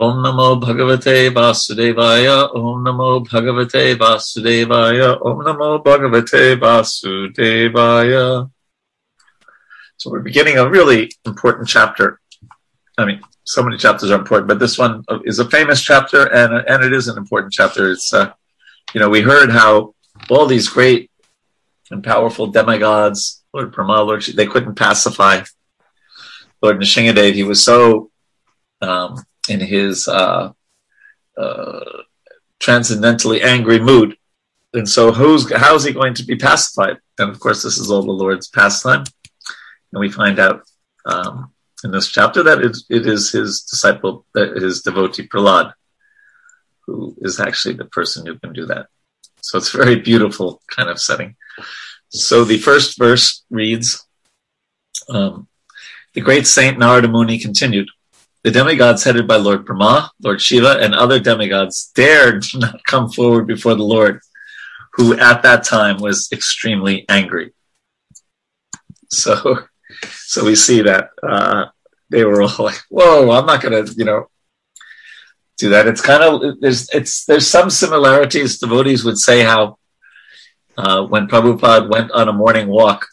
Om Namo Bhagavate Vasudevaya, Om Namo Bhagavate Vasudevaya, Om Namo Bhagavate Vasudevaya. So we're beginning a really important chapter. I mean, so many chapters are important, but this one is a famous chapter, and it is an important chapter. It's, we heard how all these great and powerful demigods, Lord Brahma, Lord Shiva, they couldn't pacify Lord Nrsimhadeva. He was so... in his transcendentally angry mood. And so how is he going to be pacified? And of course, this is all the Lord's pastime. And we find out in this chapter that it is his disciple, his devotee Prahlad, who is actually the person who can do that. So it's a very beautiful kind of setting. So the first verse reads, the great saint Narada Muni continued, the demigods headed by Lord Brahma, Lord Shiva, and other demigods dared not come forward before the Lord, who at that time was extremely angry. So we see that they were all like, whoa, I'm not going to, do that. It's kind of, there's some similarities. Devotees would say how when Prabhupada went on a morning walk,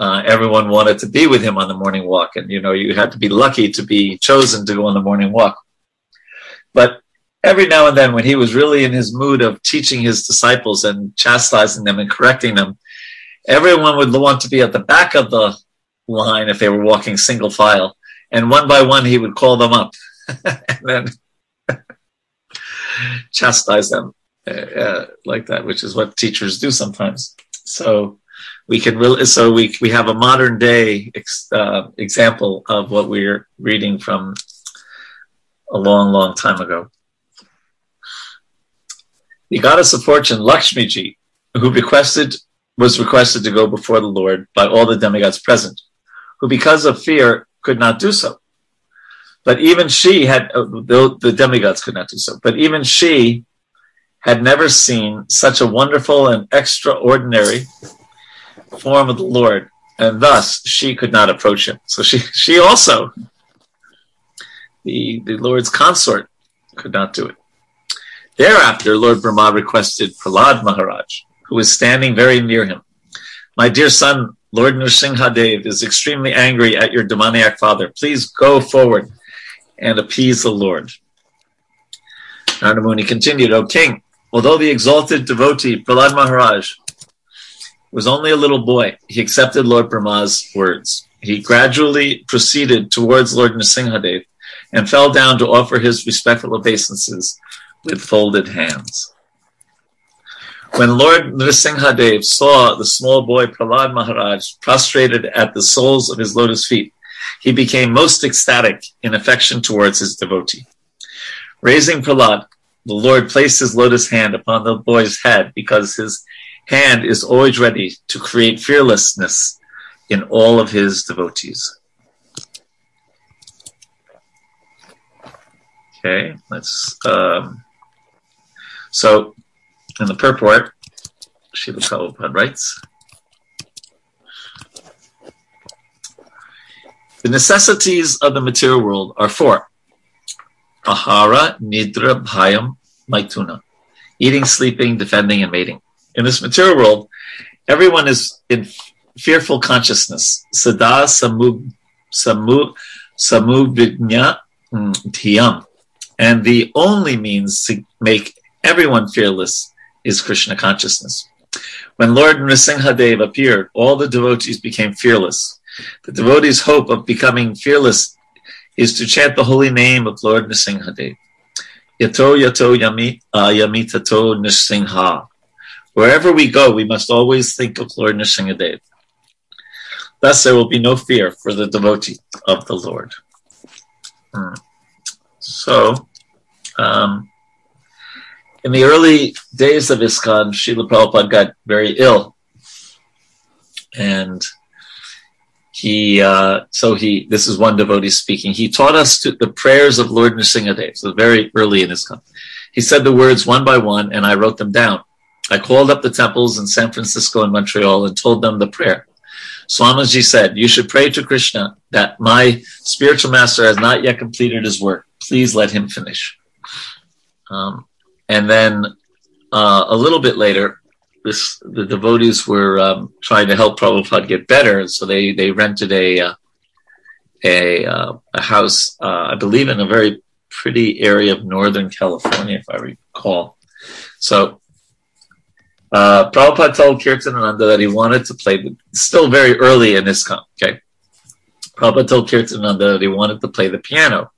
everyone wanted to be with him on the morning walk. And, you had to be lucky to be chosen to go on the morning walk. But every now and then, when he was really in his mood of teaching his disciples and chastising them and correcting them, everyone would want to be at the back of the line if they were walking single file. And one by one, he would call them up and then chastise them like that, which is what teachers do sometimes. So... We have a modern day example of what we're reading from a long, long time ago. The goddess of fortune, Lakshmiji, who was requested to go before the Lord by all the demigods present, who because of fear could not do so. But even she had, though the demigods could not do so, but even she had never seen such a wonderful and extraordinary form of the Lord, and thus she could not approach him. So she also, the Lord's consort, could not do it. Thereafter, Lord Brahma requested Prahlad Maharaj, who was standing very near him. My dear son, Lord Nrsimhadeva is extremely angry at your demoniac father. Please go forward and appease the Lord. Narada Muni continued, O King, although the exalted devotee Prahlad Maharaj was only a little boy, he accepted Lord Brahma's words. He gradually proceeded towards Lord Nrsimhadeva and fell down to offer his respectful obeisances with folded hands. When Lord Nrsimhadeva saw the small boy Prahlad Maharaj prostrated at the soles of his lotus feet, he became most ecstatic in affection towards his devotee. Raising Prahlad, the Lord placed his lotus hand upon the boy's head because his hand is always ready to create fearlessness in all of his devotees. Okay, let's... So, in the purport, Srila Prabhupada writes, the necessities of the material world are four. Ahara, nidra, bhayam, maituna. Eating, sleeping, defending, and mating. In this material world, everyone is in fearful consciousness. Sada samubhijna dhyam. And the only means to make everyone fearless is Krishna consciousness. When Lord Nrsimhadeva appeared, all the devotees became fearless. The devotee's hope of becoming fearless is to chant the holy name of Lord Nrsimhadeva. Yato yato yami yamitato Nrsimha. Wherever we go, we must always think of Lord Nrsimhadeva. Thus, there will be no fear for the devotee of the Lord. So, in the early days of ISKCON, Srila Prabhupada got very ill. And this is one devotee speaking. He taught us the prayers of Lord Nrsimhadeva, so very early in ISKCON. He said the words one by one, and I wrote them down. I called up the temples in San Francisco and Montreal and told them the prayer. Swamiji said, you should pray to Krishna that my spiritual master has not yet completed his work. Please let him finish. And then a little bit later, the devotees were trying to help Prabhupada get better. So they rented a house, I believe in a very pretty area of Northern California, if I recall. So Prabhupada told Kirtananda that he wanted to play, still very early in ISKCON, okay? Prabhupada told Kirtananda that he wanted to play the piano.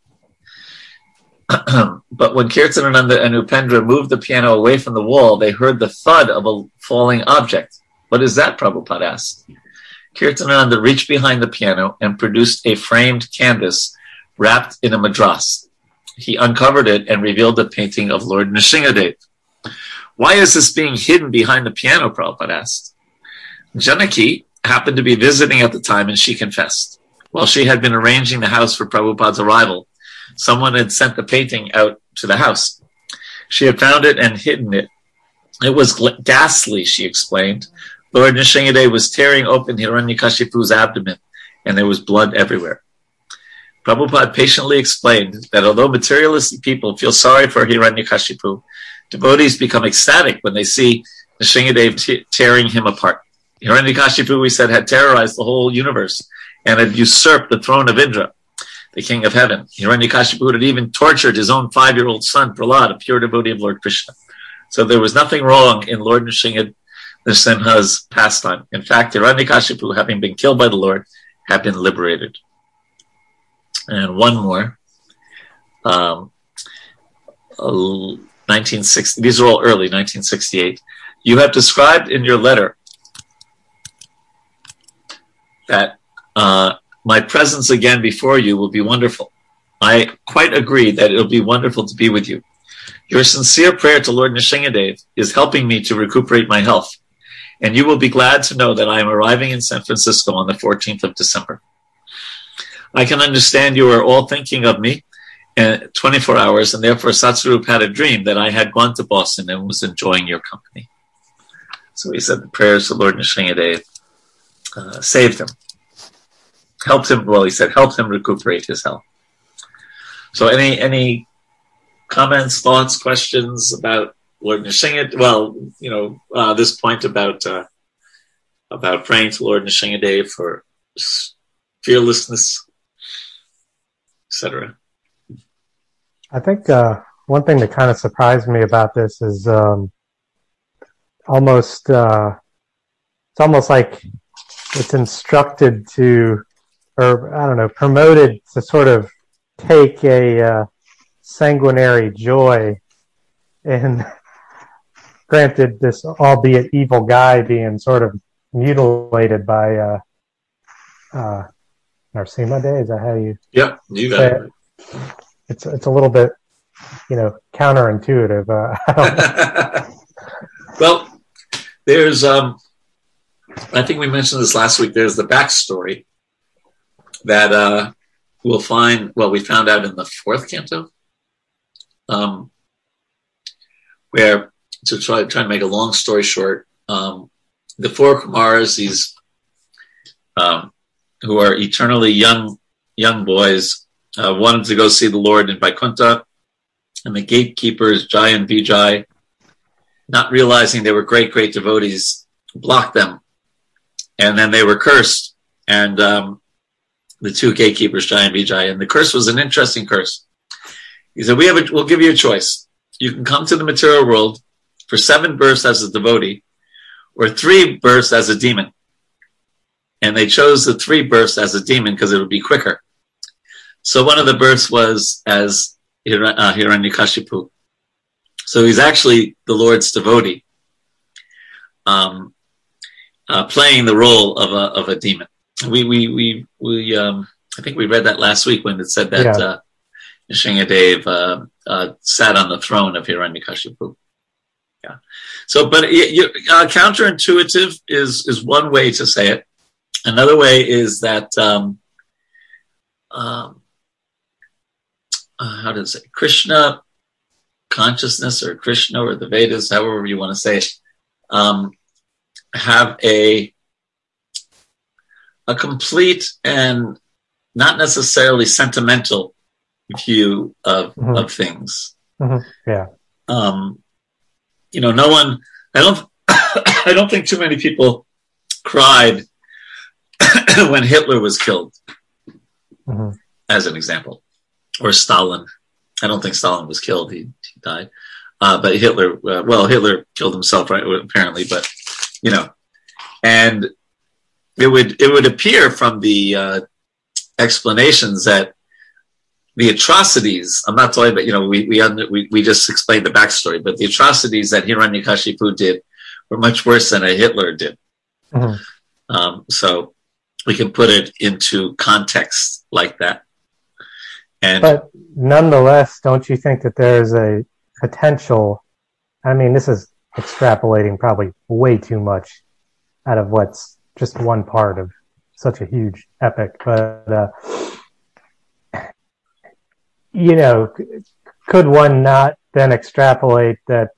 But when Kirtananda and Upendra moved the piano away from the wall, they heard the thud of a falling object. What is that, Prabhupada asked. Kirtananda reached behind the piano and produced a framed canvas wrapped in a madras. He uncovered it and revealed the painting of Lord Nrsimhadeva. Why is this being hidden behind the piano, Prabhupada asked. Janaki happened to be visiting at the time, and she confessed. While she had been arranging the house for Prabhupada's arrival, someone had sent the painting out to the house. She had found it and hidden it. It was ghastly, she explained. Lord Nrsimhadeva was tearing open Hiranyakashipu's abdomen, and there was blood everywhere. Prabhupada patiently explained that although materialistic people feel sorry for Hiranyakashipu, devotees become ecstatic when they see Nrsimhadeva tearing him apart. Hiranyakashipu, we said, had terrorized the whole universe and had usurped the throne of Indra, the king of heaven. Hiranyakashipu had even tortured his own 5-year-old son, Prahlad, a pure devotee of Lord Krishna. So there was nothing wrong in Lord Nrsimha's pastime. In fact, Hiranyakashipu, having been killed by the Lord, had been liberated. And one more. 1960. These are all early, 1968. You have described in your letter that my presence again before you will be wonderful. I quite agree that it'll be wonderful to be with you. Your sincere prayer to Lord Nrsimhadeva is helping me to recuperate my health, and you will be glad to know that I am arriving in San Francisco on the 14th of December. I can understand you are all thinking of me 24 hours, and therefore Satsarup had a dream that I had gone to Boston and was enjoying your company. So he said the prayers to Lord Nrsimhadeva saved him. Helped him, well, he said, helped him recuperate his health. So any comments, thoughts, questions about Lord Nrsimhadeva? Well, you know, this point about praying to Lord Nrsimhadeva for fearlessness, etc. I think one thing that kind of surprised me about this is it's almost like it's instructed to, or I don't know, promoted to sort of take a sanguinary joy in, granted, this albeit evil guy being sort of mutilated by Nrsimhadeva, is that how you? Yeah, you got it. It's a little bit, you know, counterintuitive. Well, there's I think we mentioned this last week. There's the backstory that we found out in the 4th canto, where, to try to make a long story short, the 4 Kumaras, these who are eternally young boys, wanted to go see the Lord in Vaikuntha, and the gatekeepers, Jai and Vijay, not realizing they were great, great devotees, blocked them, and then they were cursed, and the 2 gatekeepers, Jai and Vijay, and the curse was an interesting curse. He said, we'll give you a choice. You can come to the material world for 7 births as a devotee, or 3 births as a demon. And they chose the 3 births as a demon because it would be quicker. So one of the births was as Hiranyakashipu. So he's actually the Lord's devotee, playing the role of a demon. We I think we read that last week when it said that Nrsimhadeva sat on the throne of Hiranyakashipu. Yeah. So, but counterintuitive is one way to say it. Another way is that how to say, Krishna consciousness or Krishna or the Vedas, however you want to say it, have a a complete and not necessarily sentimental view of mm-hmm. of things. Mm-hmm. Yeah. You know, no one. I don't think too many people cried when Hitler was killed, mm-hmm. as an example, or Stalin. I don't think Stalin was killed; he died. But Hitler, Hitler killed himself, right? Apparently, but you know, and it would appear from the explanations that the atrocities. I'm not talking about, you know, we just explained the backstory, but the atrocities that Hiranyakashipu did were much worse than a Hitler did. Mm-hmm. So we can put it into context like that. But nonetheless, don't you think that there is a potential? I mean, this is extrapolating probably way too much out of what's just one part of such a huge epic. But, you know, could one not then extrapolate that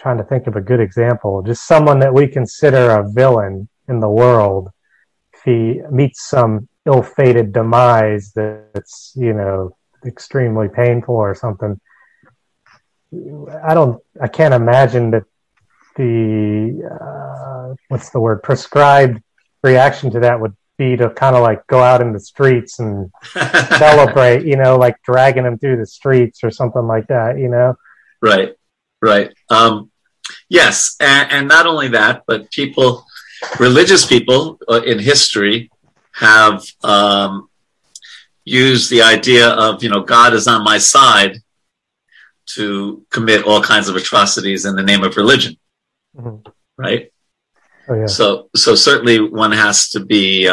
trying to think of a good example, just someone that we consider a villain in the world, if he meets some ill-fated demise that's, you know, extremely painful or something. I can't imagine that the, prescribed reaction to that would be to kind of like go out in the streets and celebrate, you know, like dragging him through the streets or something like that, you know? Right, right. Yes, and not only that, but people, religious people in history have used the idea of, you know, God is on my side to commit all kinds of atrocities in the name of religion, mm-hmm. right? Oh, yeah. So certainly one has to be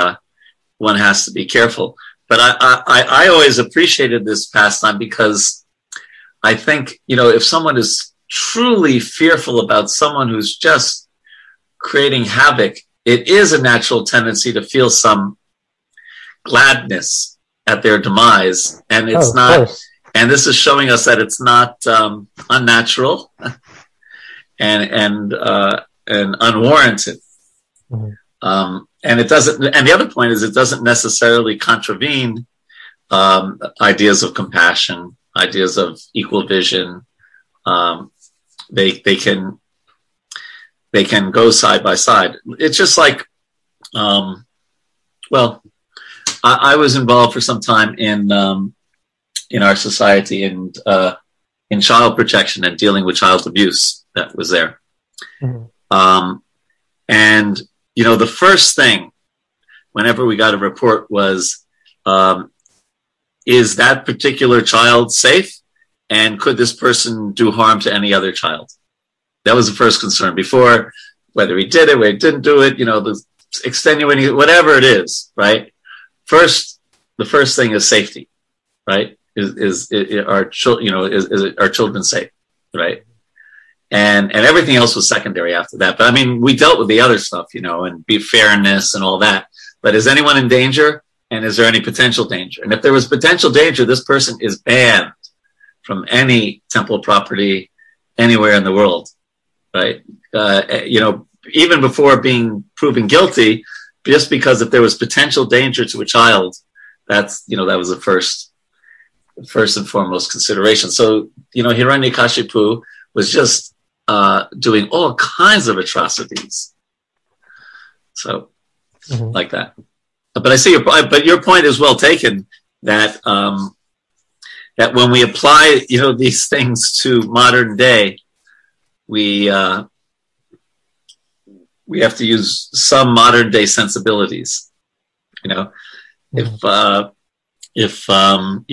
careful. But I always appreciated this pastime because I think, you know, if someone is truly fearful about someone who's just creating havoc, it is a natural tendency to feel some gladness at their demise, and it's not, and this is showing us that it's not unnatural and unwarranted, mm-hmm. And it doesn't, and the other point is it doesn't necessarily contravene ideas of compassion, ideas of equal vision. They can go side by side. It's just like I was involved for some time in our society in child protection and dealing with child abuse that was there. Mm-hmm. And, you know, the first thing whenever we got a report was, is that particular child safe? And could this person do harm to any other child? That was the first concern before whether he did it, whether he didn't do it, you know, the extenuating, whatever it is, right? First, the first thing is safety, right? Is our children safe, right? And everything else was secondary after that. But I mean, we dealt with the other stuff, you know, and be fairness and all that. But is anyone in danger? And is there any potential danger? And if there was potential danger, this person is banned from any temple property anywhere in the world, right? You know, even before being proven guilty. Just because if there was potential danger to a child, that's, you know, that was the first and foremost consideration. So, you know, Hiranyakashipu was just doing all kinds of atrocities. So, mm-hmm. like that. But I see your point is well taken that that when we apply, you know, these things to modern day, we have to use some modern day sensibilities, you know, if you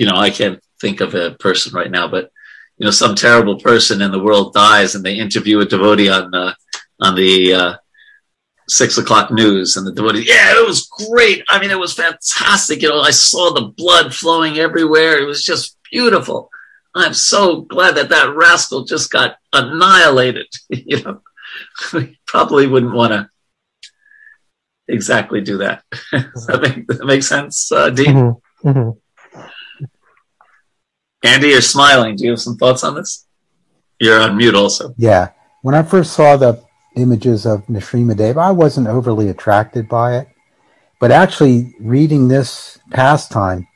know, I can't think of a person right now, but, you know, some terrible person in the world dies and they interview a devotee on the 6 o'clock news, and the devotee, yeah, it was great. I mean, it was fantastic. You know, I saw the blood flowing everywhere. It was just beautiful. I'm so glad that rascal just got annihilated, you know. We probably wouldn't want to exactly do that. Does that make sense, Dean? Mm-hmm. Mm-hmm. Andy, you're smiling. Do you have some thoughts on this? You're on mute also. Yeah. When I first saw the images of Nrsimhadeva. I wasn't overly attracted by it. But actually, reading this pastime,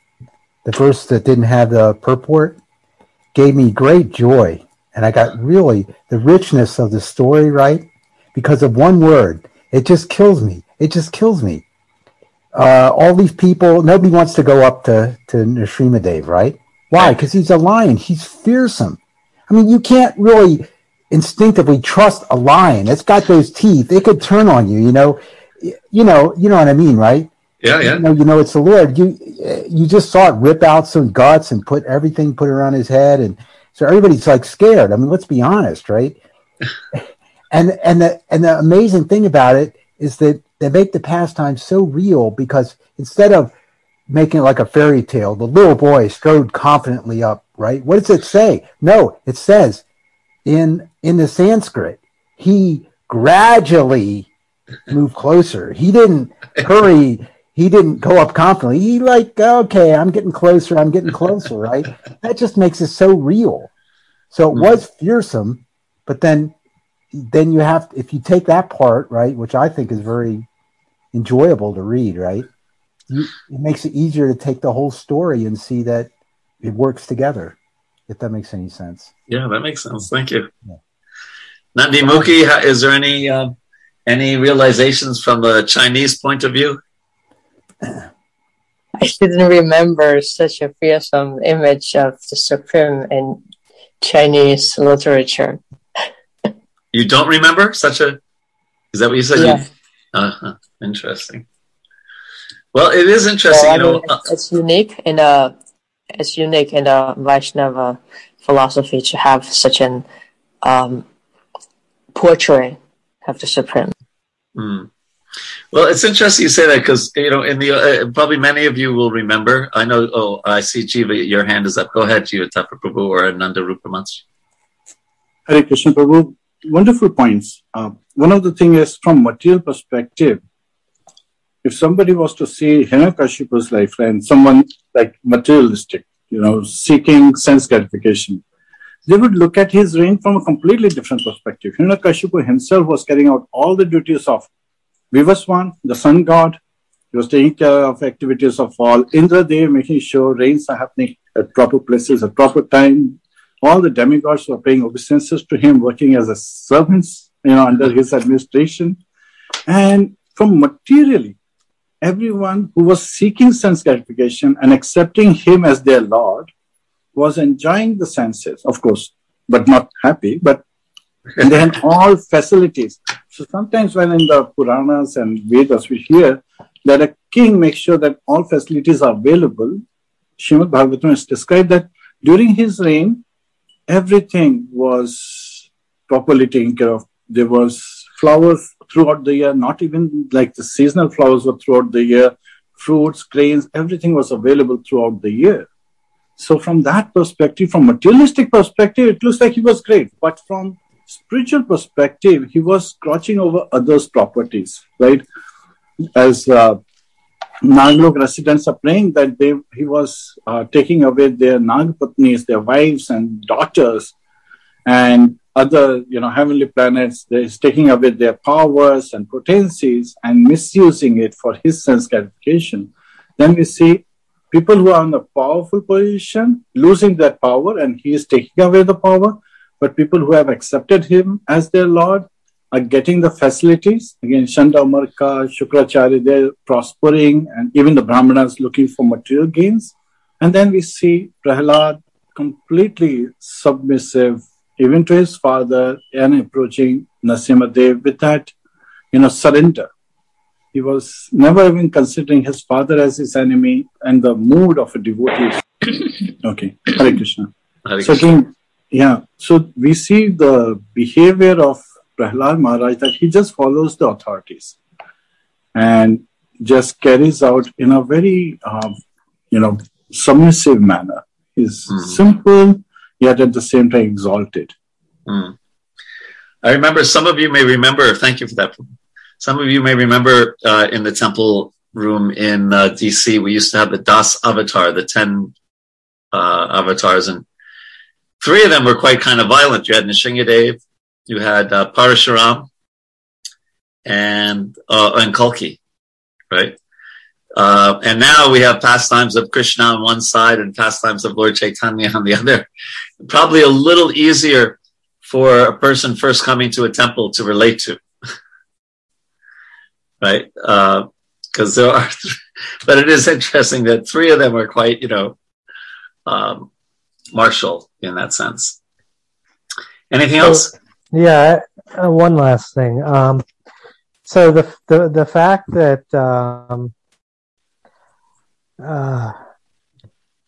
the verse that didn't have the purport, gave me great joy. And I got really the richness of the story, right? Because of one word. It just kills me. It just kills me. All these people, nobody wants to go up to Nrsimhadeva, right? Why? Because he's a lion. He's fearsome. I mean, you can't really instinctively trust a lion. It's got those teeth. It could turn on you, you know. You know what I mean, right? Yeah, yeah. You know it's the Lord. You just saw it rip out some guts and put it on his head, and so everybody's like scared. I mean, let's be honest, right? and the amazing thing about it is that they make the pastime so real, because instead of making it like a fairy tale, the little boy strode confidently up, right? What does it say? No, it says in the Sanskrit, he gradually move closer. He didn't hurry. He didn't go up confidently. He like, okay, I'm getting closer, right? That just makes it so real. So it was fearsome, but then you have, if you take that part, right, which I think is very enjoyable to read, right? It makes it easier to take the whole story and see that it works together, if that makes any sense. Yeah, that makes sense. Thank you. Yeah. Nandi Mukhi, is there any realizations from the Chinese point of view? I didn't remember such a fearsome image of the Supreme in Chinese literature. You don't remember such a... Is that what you said? Yeah. Interesting. Well, it is interesting. Well, it's unique in a Vaishnava philosophy to have such an portrait of the Supreme. Well, it's interesting you say that, because in the probably many of you will remember. I know. Oh, I see, Jiva, your hand is up. Go ahead, Jiva Tapa Prabhu or Ananda Rupamanch. Hare Krishna Prabhu, wonderful points. One of the things is, from material perspective, if somebody was to see Hiranyakashipu's lifeline, someone like materialistic, seeking sense gratification, they would look at his reign from a completely different perspective. Hiranyakashipu himself was carrying out all the duties of Vivaswan, the sun god. He was taking care of activities of all Indra Dev, making sure rains are happening at proper places, at proper time. All the demigods were paying obeisances to him, working as a servants, under his administration. And from materially, everyone who was seeking sense gratification and accepting him as their Lord was enjoying the senses, of course, but not happy, and they had all facilities. So sometimes when in the Puranas and Vedas we hear that a king makes sure that all facilities are available, Srimad Bhagavatam has described that during his reign, everything was properly taken care of. There was flowers throughout the year, not even like the seasonal flowers were throughout the year, fruits, grains, everything was available throughout the year. So from that perspective, from materialistic perspective, it looks like he was great. But from spiritual perspective, he was crouching over others' properties, right? As Naglok residents are praying that he was taking away their Nagpatnis, their wives and daughters, and other, heavenly planets. He's taking away their powers and potencies and misusing it for his sense gratification. Then we see people who are in a powerful position, losing their power, and he is taking away the power. But people who have accepted him as their Lord are getting the facilities. Again, Chandamarka, Shukracharya, they're prospering, and even the Brahmanas looking for material gains. And then we see Prahlad completely submissive, even to his father, and approaching Nrsimhadeva with that, surrender. He was never even considering his father as his enemy, and the mood of a devotee. Okay, Hare Krishna. Hare Krishna. So we see the behavior of Prahlad Maharaj, that he just follows the authorities and just carries out in a very, submissive manner. He's simple, yet at the same time exalted. I remember, some of you may remember, thank you for that. Some of you may remember in the temple room in D.C., we used to have the Das Avatar, the 10 avatars, and three of them were quite kind of violent. You had Nrsimhadeva, you had Parashuram, and Kalki, right? And now we have pastimes of Krishna on one side and pastimes of Lord Chaitanya on the other. Probably a little easier for a person first coming to a temple to relate to, right? Because there are, but it is interesting that three of them are quite, martial in that sense. Anything else? Yeah, one last thing. So the fact that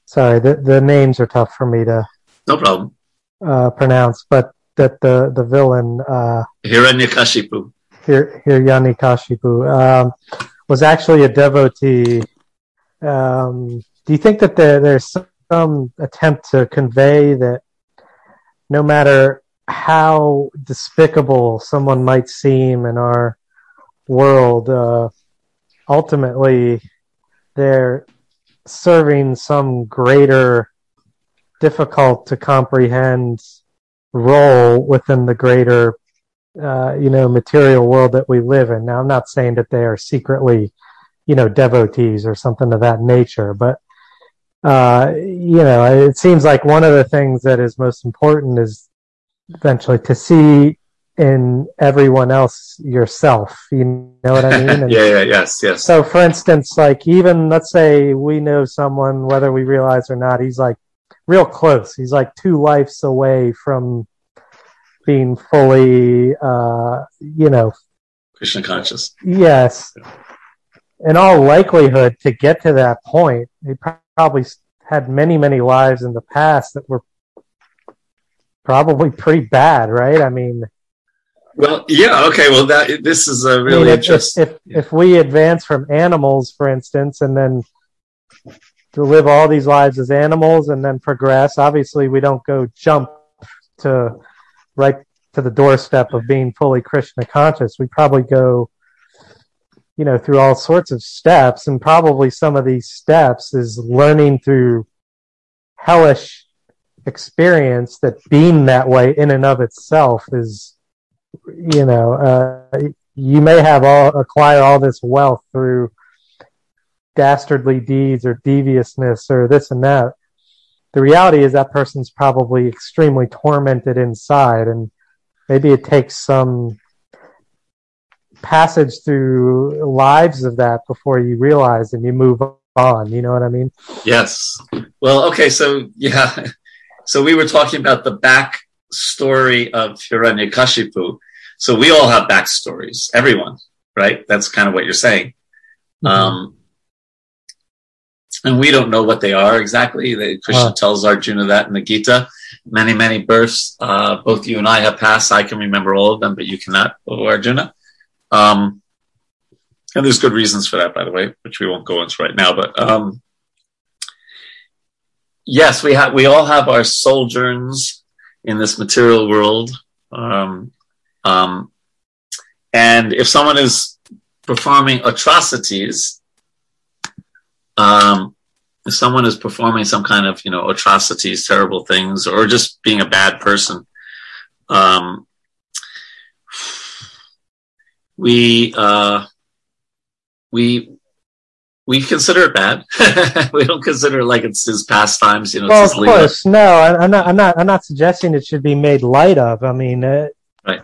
sorry, the names are tough for me to no problem pronounce, but that the villain Hiranyakashipu was actually a devotee. Do you think that there's some attempt to convey that no matter how despicable someone might seem in our world, ultimately they're serving some greater, difficult to comprehend role within the greater, material world that we live in? Now, I'm not saying that they are secretly, devotees or something of that nature, but it seems like one of the things that is most important is eventually to see in everyone else yourself, you know what I mean? And yes. So for instance, like, even let's say we know someone, whether we realize or not, he's like real close. He's like two lives away from being fully, Krishna conscious. Yes. In all likelihood, to get to that point, he probably had many, many lives in the past that were probably pretty bad, right? I mean, well, yeah, okay. Well, this is a really interesting. If we advance from animals, for instance, and then to live all these lives as animals, and then progress, obviously we don't go jump to right to the doorstep of being fully Krishna conscious. We probably go, through all sorts of steps, and probably some of these steps is learning through hellish experience, that being that way in and of itself is, you may have acquire all this wealth through dastardly deeds or deviousness or this and that. The reality is that person's probably extremely tormented inside, and maybe it takes some passage through lives of that before you realize and you move on. You know what I mean? Yes. Well, okay. So yeah. So we were talking about the back story of Hiranyakashipu. So we all have backstories, everyone, right? That's kind of what you're saying. Mm-hmm. And we don't know what they are exactly. Krishna tells Arjuna that in the Gita. Many, many births. Both you and I have passed. I can remember all of them, but you cannot, Arjuna. And there's good reasons for that, by the way, which we won't go into right now, but yes, we all have our sojourns in this material world. And if someone is performing atrocities, if someone is performing some kind of, atrocities, terrible things, or just being a bad person, we consider it bad. We don't consider it like it's his pastimes. Well, of course, no. I'm not suggesting it should be made light of. I mean, right.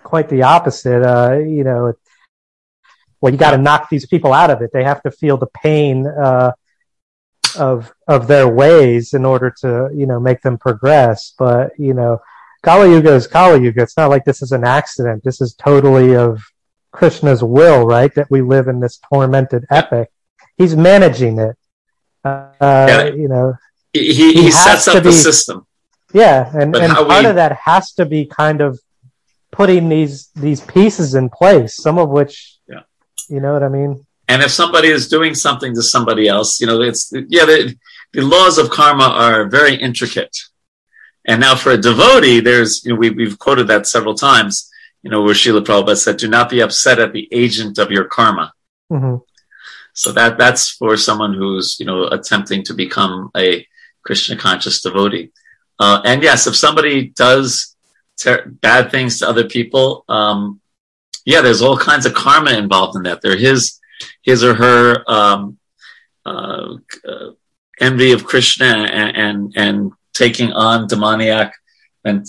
Quite the opposite. You got to knock these people out of it. They have to feel the pain of their ways in order to make them progress. But Kali Yuga is Kali Yuga. It's not like this is an accident. This is totally of Krishna's will, right? That we live in this tormented epic. He's managing it. He sets up the system. Yeah, and part of that has to be kind of putting these pieces in place, some of which, you know what I mean? And if somebody is doing something to somebody else, the laws of karma are very intricate. And now for a devotee, there's, we've quoted that several times, where Srila Prabhupada said, do not be upset at the agent of your karma. Mm-hmm. So that's for someone who's, attempting to become a Krishna conscious devotee. And yes, if somebody does bad things to other people, Yeah, there's all kinds of karma involved in that. They're his or her envy of Krishna and taking on demoniac and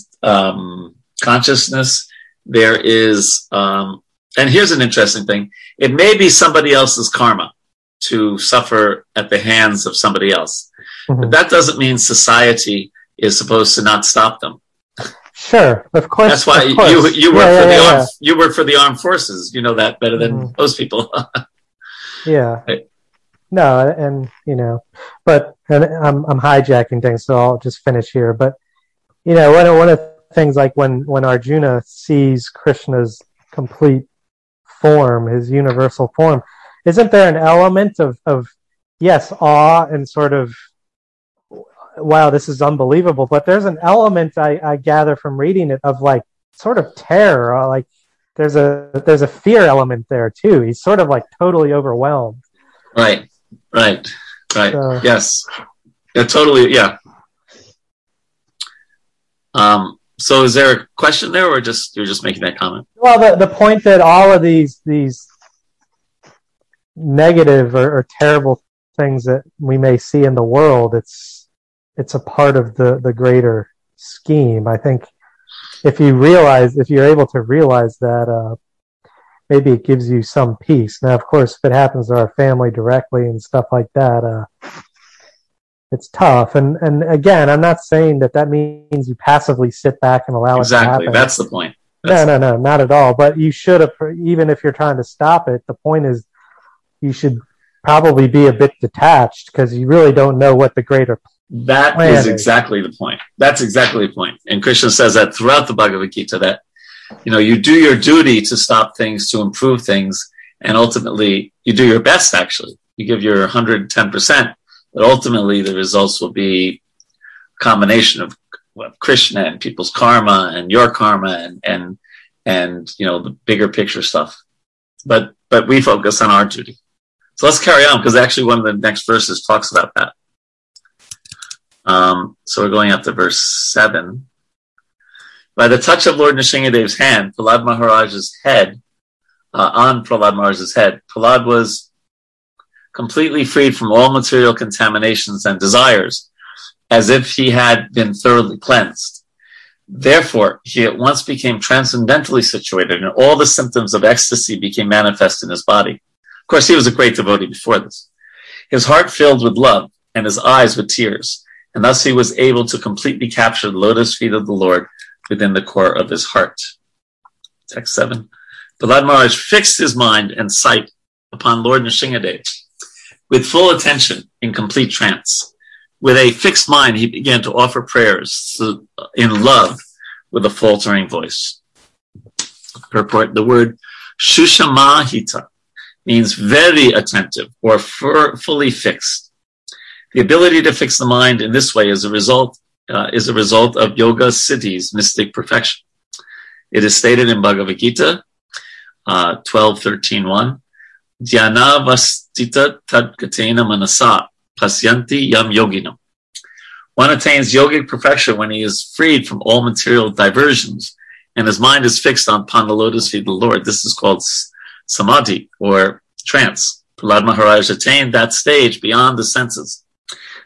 consciousness. There is, and here's an interesting thing. It may be somebody else's karma to suffer at the hands of somebody else. Mm-hmm. But that doesn't mean society is supposed to not stop them. Sure, of course. That's why you work for the armed forces. You know that better than most people. Yeah. Right. No, and you know, but and I'm hijacking things, so I'll just finish here. But you know, one of the things, like when Arjuna sees Krishna's complete form, his universal form, isn't there an element of yes, awe and sort of, wow, this is unbelievable, but there's an element I gather from reading it of like sort of terror, or like there's a fear element there too. He's sort of like totally overwhelmed. Right. So, yes. Yeah, totally. Yeah. So is there a question there, or you're just making that comment? Well, the point that all of these negative or terrible things that we may see in the world, it's a part of the greater scheme. I think if you're able to realize that, maybe it gives you some peace. Now, of course, if it happens to our family directly and stuff like that, it's tough. And again, I'm not saying that means you passively sit back and allow it to happen. Exactly, that's the point. No, not at all. But you should have, even if you're trying to stop it, the point is you should probably be a bit detached, because you really don't know what the greater plan is. Exactly the point. That's exactly the point. And Krishna says that throughout the Bhagavad Gita, that you know, you do your duty to stop things, to improve things, and ultimately you do your best, actually. You give your 110%, but ultimately the results will be a combination of Krishna and people's karma and your karma and you know, the bigger picture stuff. But we focus on our duty. So let's carry on, because actually one of the next verses talks about that. So we're going up to verse 7. By the touch of Lord Nrsimhadeva's hand, on Prahlad Maharaj's head, Prahlad was completely freed from all material contaminations and desires, as if he had been thoroughly cleansed. Therefore, he at once became transcendentally situated, and all the symptoms of ecstasy became manifest in his body. Of course, he was a great devotee before this. His heart filled with love, and his eyes with tears, and thus he was able to completely capture the lotus feet of the Lord within the core of his heart. Text 7. Prahlad Maharaj fixed his mind and sight upon Lord Nrsimhadeva with full attention in complete trance. With a fixed mind, he began to offer prayers in love with a faltering voice. Purport: the word shushamahita means very attentive or fully fixed. The ability to fix the mind in this way is a result of Yoga Siddhi's mystic perfection. It is stated in Bhagavad Gita 12:13:1, Dhyanavastita tadgatena manasa pasyanti yam yoginam. One attains yogic perfection when he is freed from all material diversions and his mind is fixed upon the lotus feet of the Lord. This is called samadhi, or trance. Prahlad Maharaj attained that stage beyond the senses.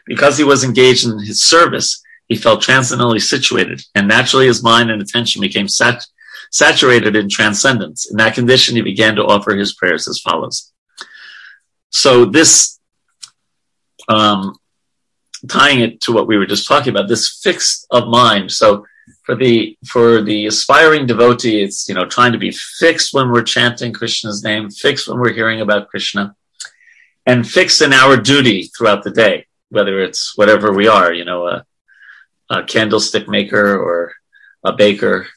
Because he was engaged in his service, he felt transcendently situated, and naturally his mind and attention became saturated in transcendence. In that condition, he began to offer his prayers as follows. So this, tying it to what we were just talking about, this fixed of mind. So for the aspiring devotee, it's, you know, trying to be fixed when we're chanting Krishna's name, fixed when we're hearing about Krishna, and fixed in our duty throughout the day, whether it's whatever we are, you know, a candlestick maker or a baker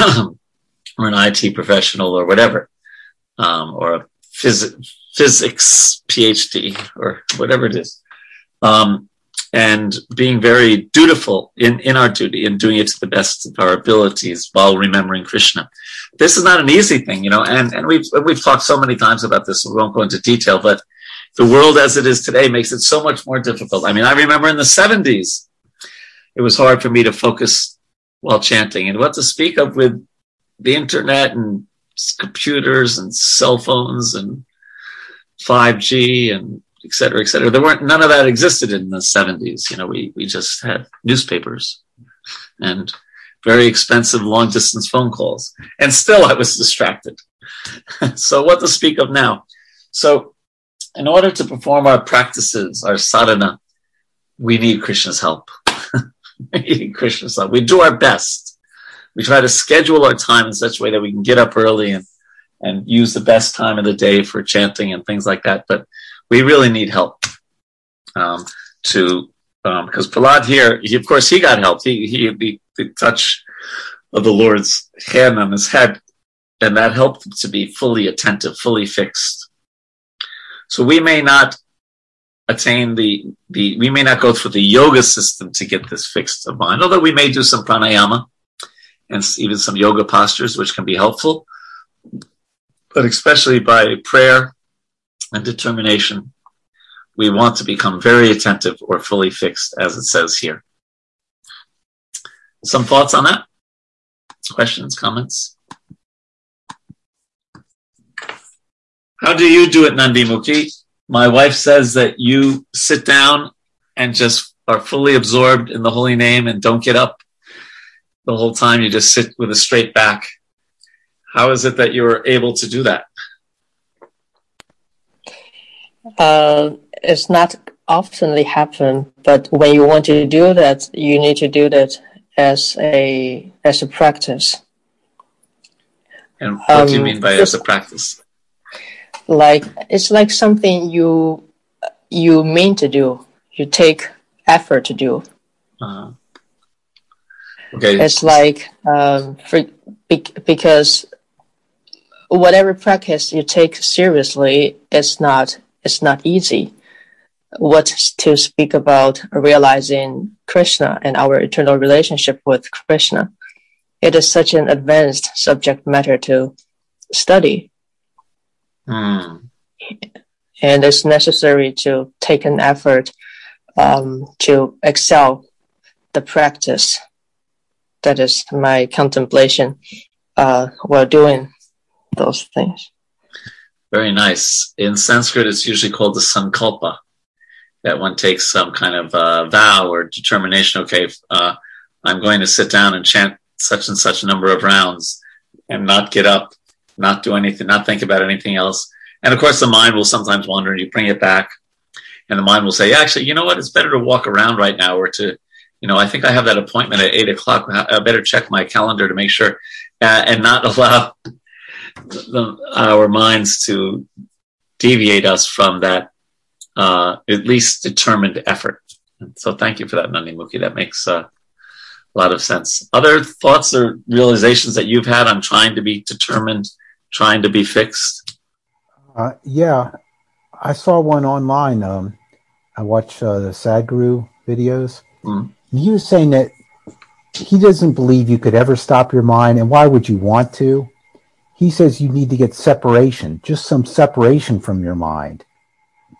or an IT professional or whatever, or a physics PhD or whatever it is. And being very dutiful in our duty and doing it to the best of our abilities while remembering Krishna. This is not an easy thing, you know, and we've talked so many times about this, so we won't go into detail, but the world as it is today makes it so much more difficult. I mean, I remember in the 70s, it was hard for me to focus while chanting, and what to speak of with the internet and computers and cell phones and 5G and et cetera, et cetera. None of that existed in the 70s. You know, we just had newspapers and very expensive long distance phone calls. And still I was distracted. So what to speak of now? So in order to perform our practices, our sadhana, we need Krishna's help. We need Krishna's help. We do our best. We try to schedule our time in such a way that we can get up early and use the best time of the day for chanting and things like that. But we really need help because Prahlad here, of course, he got help. The touch of the Lord's hand on his head, and that helped him to be fully attentive, fully fixed. So we may not attain we may not go through the yoga system to get this fixed of mind, although we may do some pranayama and even some yoga postures, which can be helpful, but especially by prayer and determination, we want to become very attentive or fully fixed, as it says here. Some thoughts on that? Questions, comments? How do you do it, Nandi Mukhi? My wife says that you sit down and just are fully absorbed in the holy name and don't get up the whole time. You just sit with a straight back. How is it that you're able to do that? It's not oftenly happen, but when you want to do that, you need to do that as a practice. And what do you mean by as a practice? Like, it's like something you mean to do. You take effort to do. Uh-huh. Okay. It's like because whatever practice you take seriously, it's not easy. What to speak about realizing Krishna and our eternal relationship with Krishna? It is such an advanced subject matter to study. Mm. And it's necessary to take an effort to excel the practice. That is my contemplation while doing those things. Very nice. In Sanskrit, it's usually called the sankalpa, that one takes some kind of vow or determination. Okay, I'm going to sit down and chant such and such number of rounds and not get up, not do anything, not think about anything else. And of course, the mind will sometimes wander and you bring it back. And the mind will say, actually, you know what? It's better to walk around right now or to, you know, I think I have that appointment at 8 o'clock. I better check my calendar to make sure and not allow our minds to deviate us from that at least determined effort. So thank you for that, Nandi Mukhi. That makes a lot of sense. Other thoughts or realizations that you've had on trying to be determined, trying to be fixed? Yeah, I saw one online. I watched the Sadhguru videos. Mm. He was saying that he doesn't believe you could ever stop your mind, and why would you want to? He says you need to get separation, just some separation from your mind.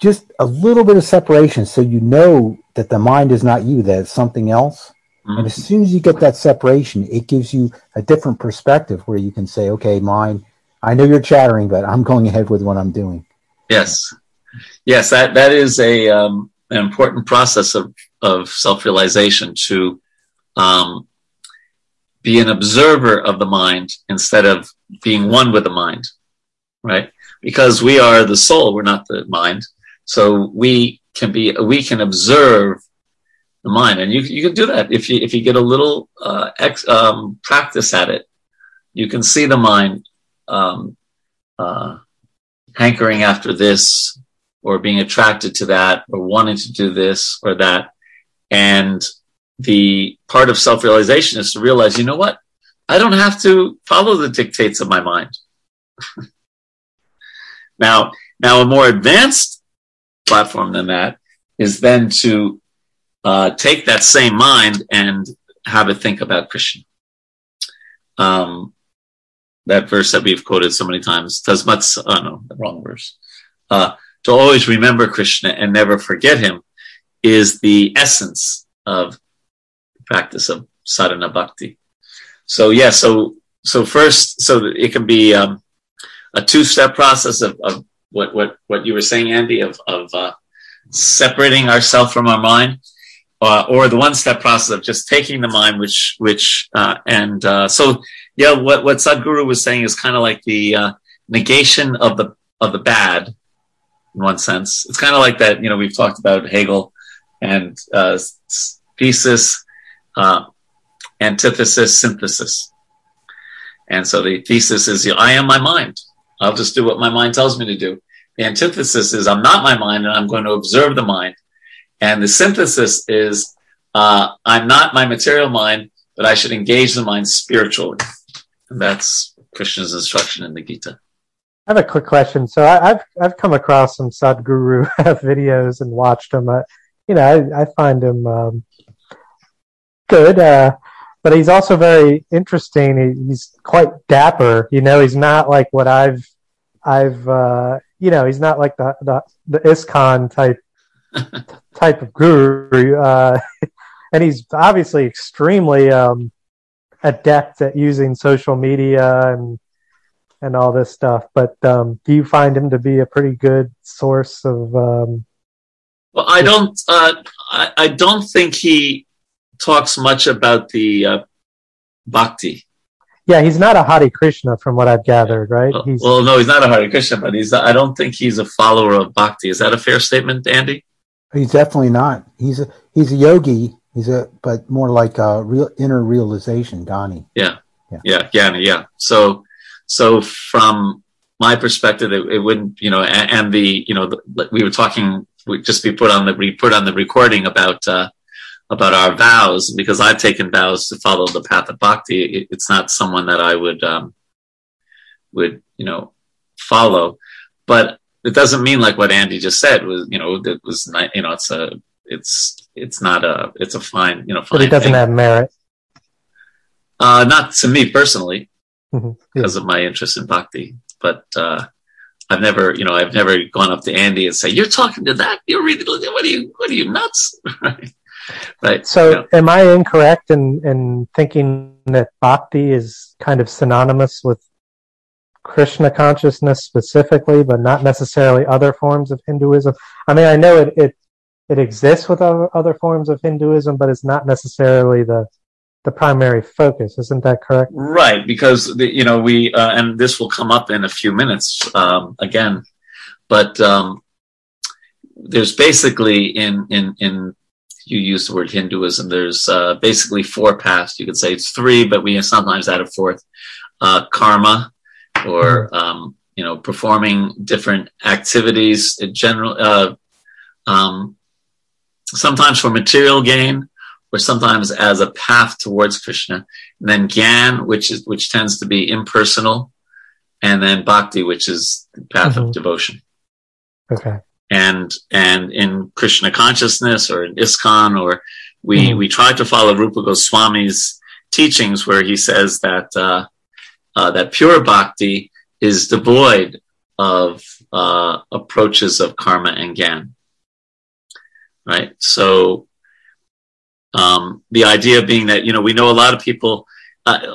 Just a little bit of separation so you know that the mind is not you, that it's something else. Mm-hmm. And as soon as you get that separation, it gives you a different perspective where you can say, okay, mind, I know you're chattering, but I'm going ahead with what I'm doing. Yes. Yes, that is an important process of self-realization to be an observer of the mind instead of being one with the mind, right? Because we are the soul, we're not the mind. So we can observe the mind, and you can do that if you get a little practice at it. You can see the mind hankering after this, or being attracted to that, or wanting to do this or that. And the part of self-realization is to realize, you know what? I don't have to follow the dictates of my mind. Now a more advanced platform than that is then to take that same mind and have it think about Krishna. That verse that we've quoted so many times, wrong verse. To always remember Krishna and never forget him is the essence of the practice of sadhana bhakti. So first, it can be a two-step process of what you were saying, Andy, of separating ourselves from our mind, or the one-step process of just taking the mind, so what Sadhguru was saying is kind of like the negation of the bad, in one sense. It's kind of like that, we've talked about Hegel and thesis, antithesis, synthesis. And so the thesis is, I am my mind. I'll just do what my mind tells me to do. The antithesis is, I'm not my mind, and I'm going to observe the mind. And the synthesis is, I'm not my material mind, but I should engage the mind spiritually. And that's Krishna's instruction in the Gita. I have a quick question. So I've come across some Sadhguru videos and watched them. I find him good, but he's also very interesting. He's quite dapper. He's not like what I've he's not like the ISKCON type of guru. And he's obviously extremely adept at using social media and all this stuff, but do you find him to be a pretty good source of? Well, I don't think he talks much about the bhakti. Yeah, he's not a Hare Krishna, from what I've gathered, right? Well, no, he's not a Hare Krishna, but I don't think he's a follower of bhakti. Is that a fair statement, Andy? He's definitely not. He's a yogi. But more like a real inner realization, Dhani. Yeah, Dhani. Yeah. So from my perspective, it wouldn't, we were talking, we'd just be put on the recording about our vows, because I've taken vows to follow the path of bhakti. It's not someone that I would follow, but it doesn't mean like what Andy just said was, it was not, it's a fine, fine. But it doesn't have merit. Not to me personally. Mm-hmm. Because of my interest in bhakti, but I've never gone up to Andy and say, "You're talking to that? You're reading? What are you nuts?" Right. So, Am I incorrect in thinking that bhakti is kind of synonymous with Krishna consciousness specifically, but not necessarily other forms of Hinduism? I mean, I know it exists with other forms of Hinduism, but it's not necessarily the primary focus. Isn't that correct? Right, because we and this will come up in a few minutes again, but there's basically in you use the word Hinduism. There's basically four paths. You could say it's three, but we sometimes add a fourth: karma, or performing different activities in general, sometimes for material gain, or sometimes as a path towards Krishna, and then Gyan, which tends to be impersonal, and then Bhakti, which is the path of devotion. Okay. And in Krishna consciousness, or in ISKCON, or we try to follow Rupa Goswami's teachings, where he says that that pure Bhakti is devoid of approaches of karma and Gyan. Right. So. The idea being that, we know a lot of people, a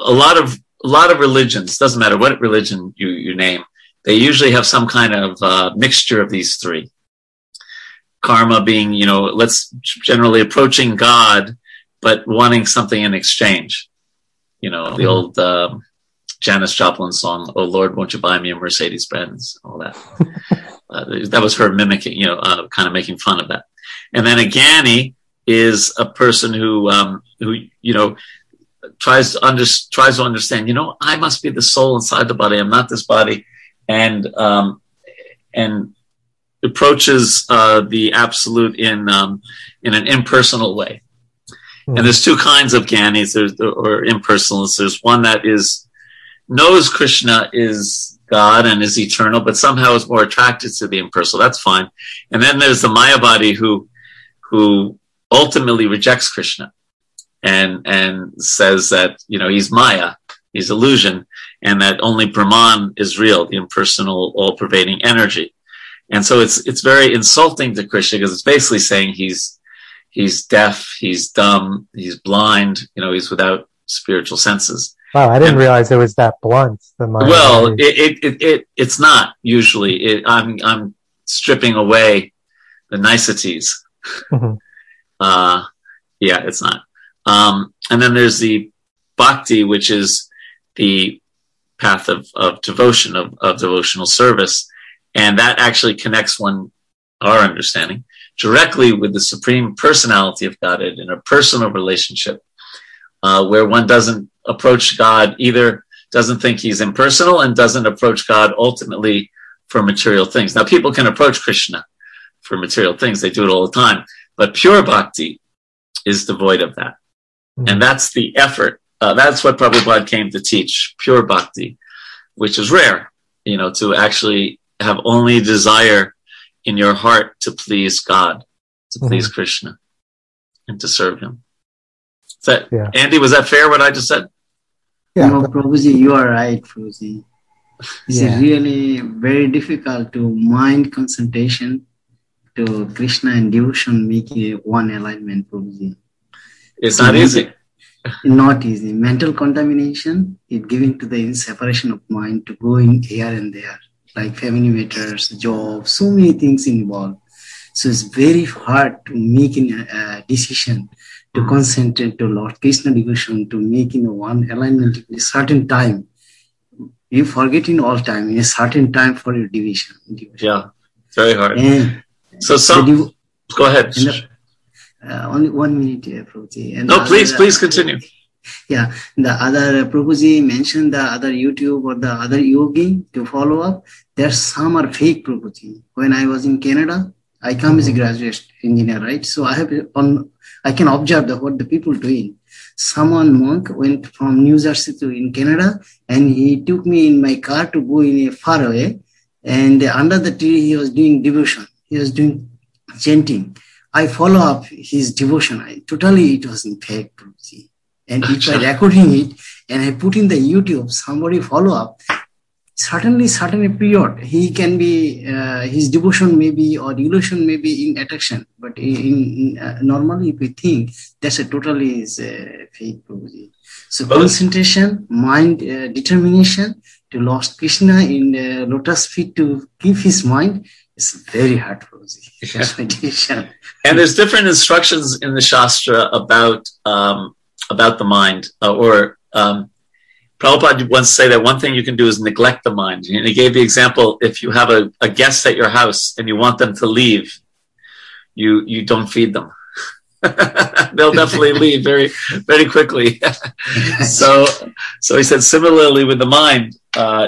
lot of religions, doesn't matter what religion you name, they usually have some kind of mixture of these three. Karma being, let's generally approaching God, but wanting something in exchange. The old Janis Joplin song, "Oh Lord, won't you buy me a Mercedes-Benz?" All that. That was her mimicking, kind of making fun of that. And then a Jnani is a person who tries to understand. I must be the soul inside the body. I'm not this body, and approaches the absolute in an impersonal way. Mm-hmm. And there's two kinds of Gyanis, or impersonalists. There's one that knows Krishna is God and is eternal, but somehow is more attracted to the impersonal. That's fine. And then there's the Mayavadi who ultimately rejects Krishna and says that, he's Maya, he's illusion, and that only Brahman is real, the impersonal, all-pervading energy. And so it's very insulting to Krishna, because it's basically saying he's deaf, he's dumb, he's blind, he's without spiritual senses. Wow, I didn't realize it was that blunt. Well, it's not usually. I'm stripping away the niceties. Mm-hmm. Yeah, it's not. And then there's the bhakti, which is the path of devotion, of devotional service. And that actually connects our understanding, directly with the Supreme Personality of Godhead in a personal relationship where one doesn't approach God, either doesn't think he's impersonal and doesn't approach God ultimately for material things. Now, people can approach Krishna for material things. They do it all the time. But pure bhakti is devoid of that. Mm-hmm. And that's the effort. That's what Prabhupada came to teach, pure bhakti, which is rare, to actually have only desire in your heart to please God, to please mm-hmm. Krishna, and to serve him. Is that, yeah. Andy, was that fair what I just said? Yeah. No, Prabhuji, you are right, Prabhuji. It's really very difficult to mind concentration to Krishna and devotion, make one alignment, Prabhuji. It's not easy. Not easy. Mental contamination, is giving to the separation of mind to go in here and there. Like family matters, job, so many things involved. So it's very hard to make a decision to concentrate to Lord Krishna devotion, to make one alignment in a certain time. You forget in all time, in a certain time for your devotion. Yeah, very hard. And so go ahead. Only 1 minute, Prabhuji. No, please continue. Yeah, the other Prabhuji mentioned the other YouTube or the other yogi to follow up. There's some are fake, Prabhuji. When I was in Canada, I come as a graduate engineer, right? So I can observe what the people doing. Someone monk went from New Jersey to in Canada, and he took me in my car to go in a far away. And under the tree, he was doing devotion. He was doing chanting. I follow up his devotion. Totally, it wasn't fake, Prabhuji. And if I recording it and I put in the YouTube, somebody follow up, certainly period, he can be, his devotion maybe or illusion maybe in attraction. But normally if we think, that's a totally is fake. So concentration, mind determination to lost Krishna in lotus feet to give his mind, it's very hard. That's my decision. And there's different instructions in the Shastra about the mind, Prabhupada once said that one thing you can do is neglect the mind. And he gave the example, if you have a guest at your house and you want them to leave, you don't feed them. They'll definitely leave very, very quickly. So he said, similarly with the mind,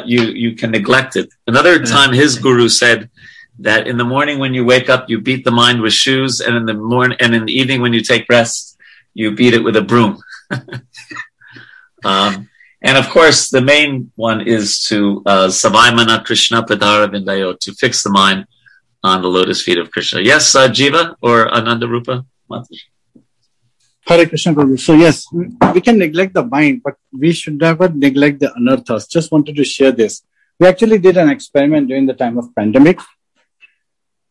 you can neglect it. Another time his guru said that in the morning when you wake up, you beat the mind with shoes, and in the evening when you take rest, you beat it with a broom. And of course, the main one is to Savaimana Krishna Padara Vindayo, to fix the mind on the lotus feet of Krishna. Yes, Jiva or Ananda Rupa? Hare Krishna Prabhu. So yes, we can neglect the mind, but we should never neglect the anarthas. Just wanted to share this. We actually did an experiment during the time of pandemic.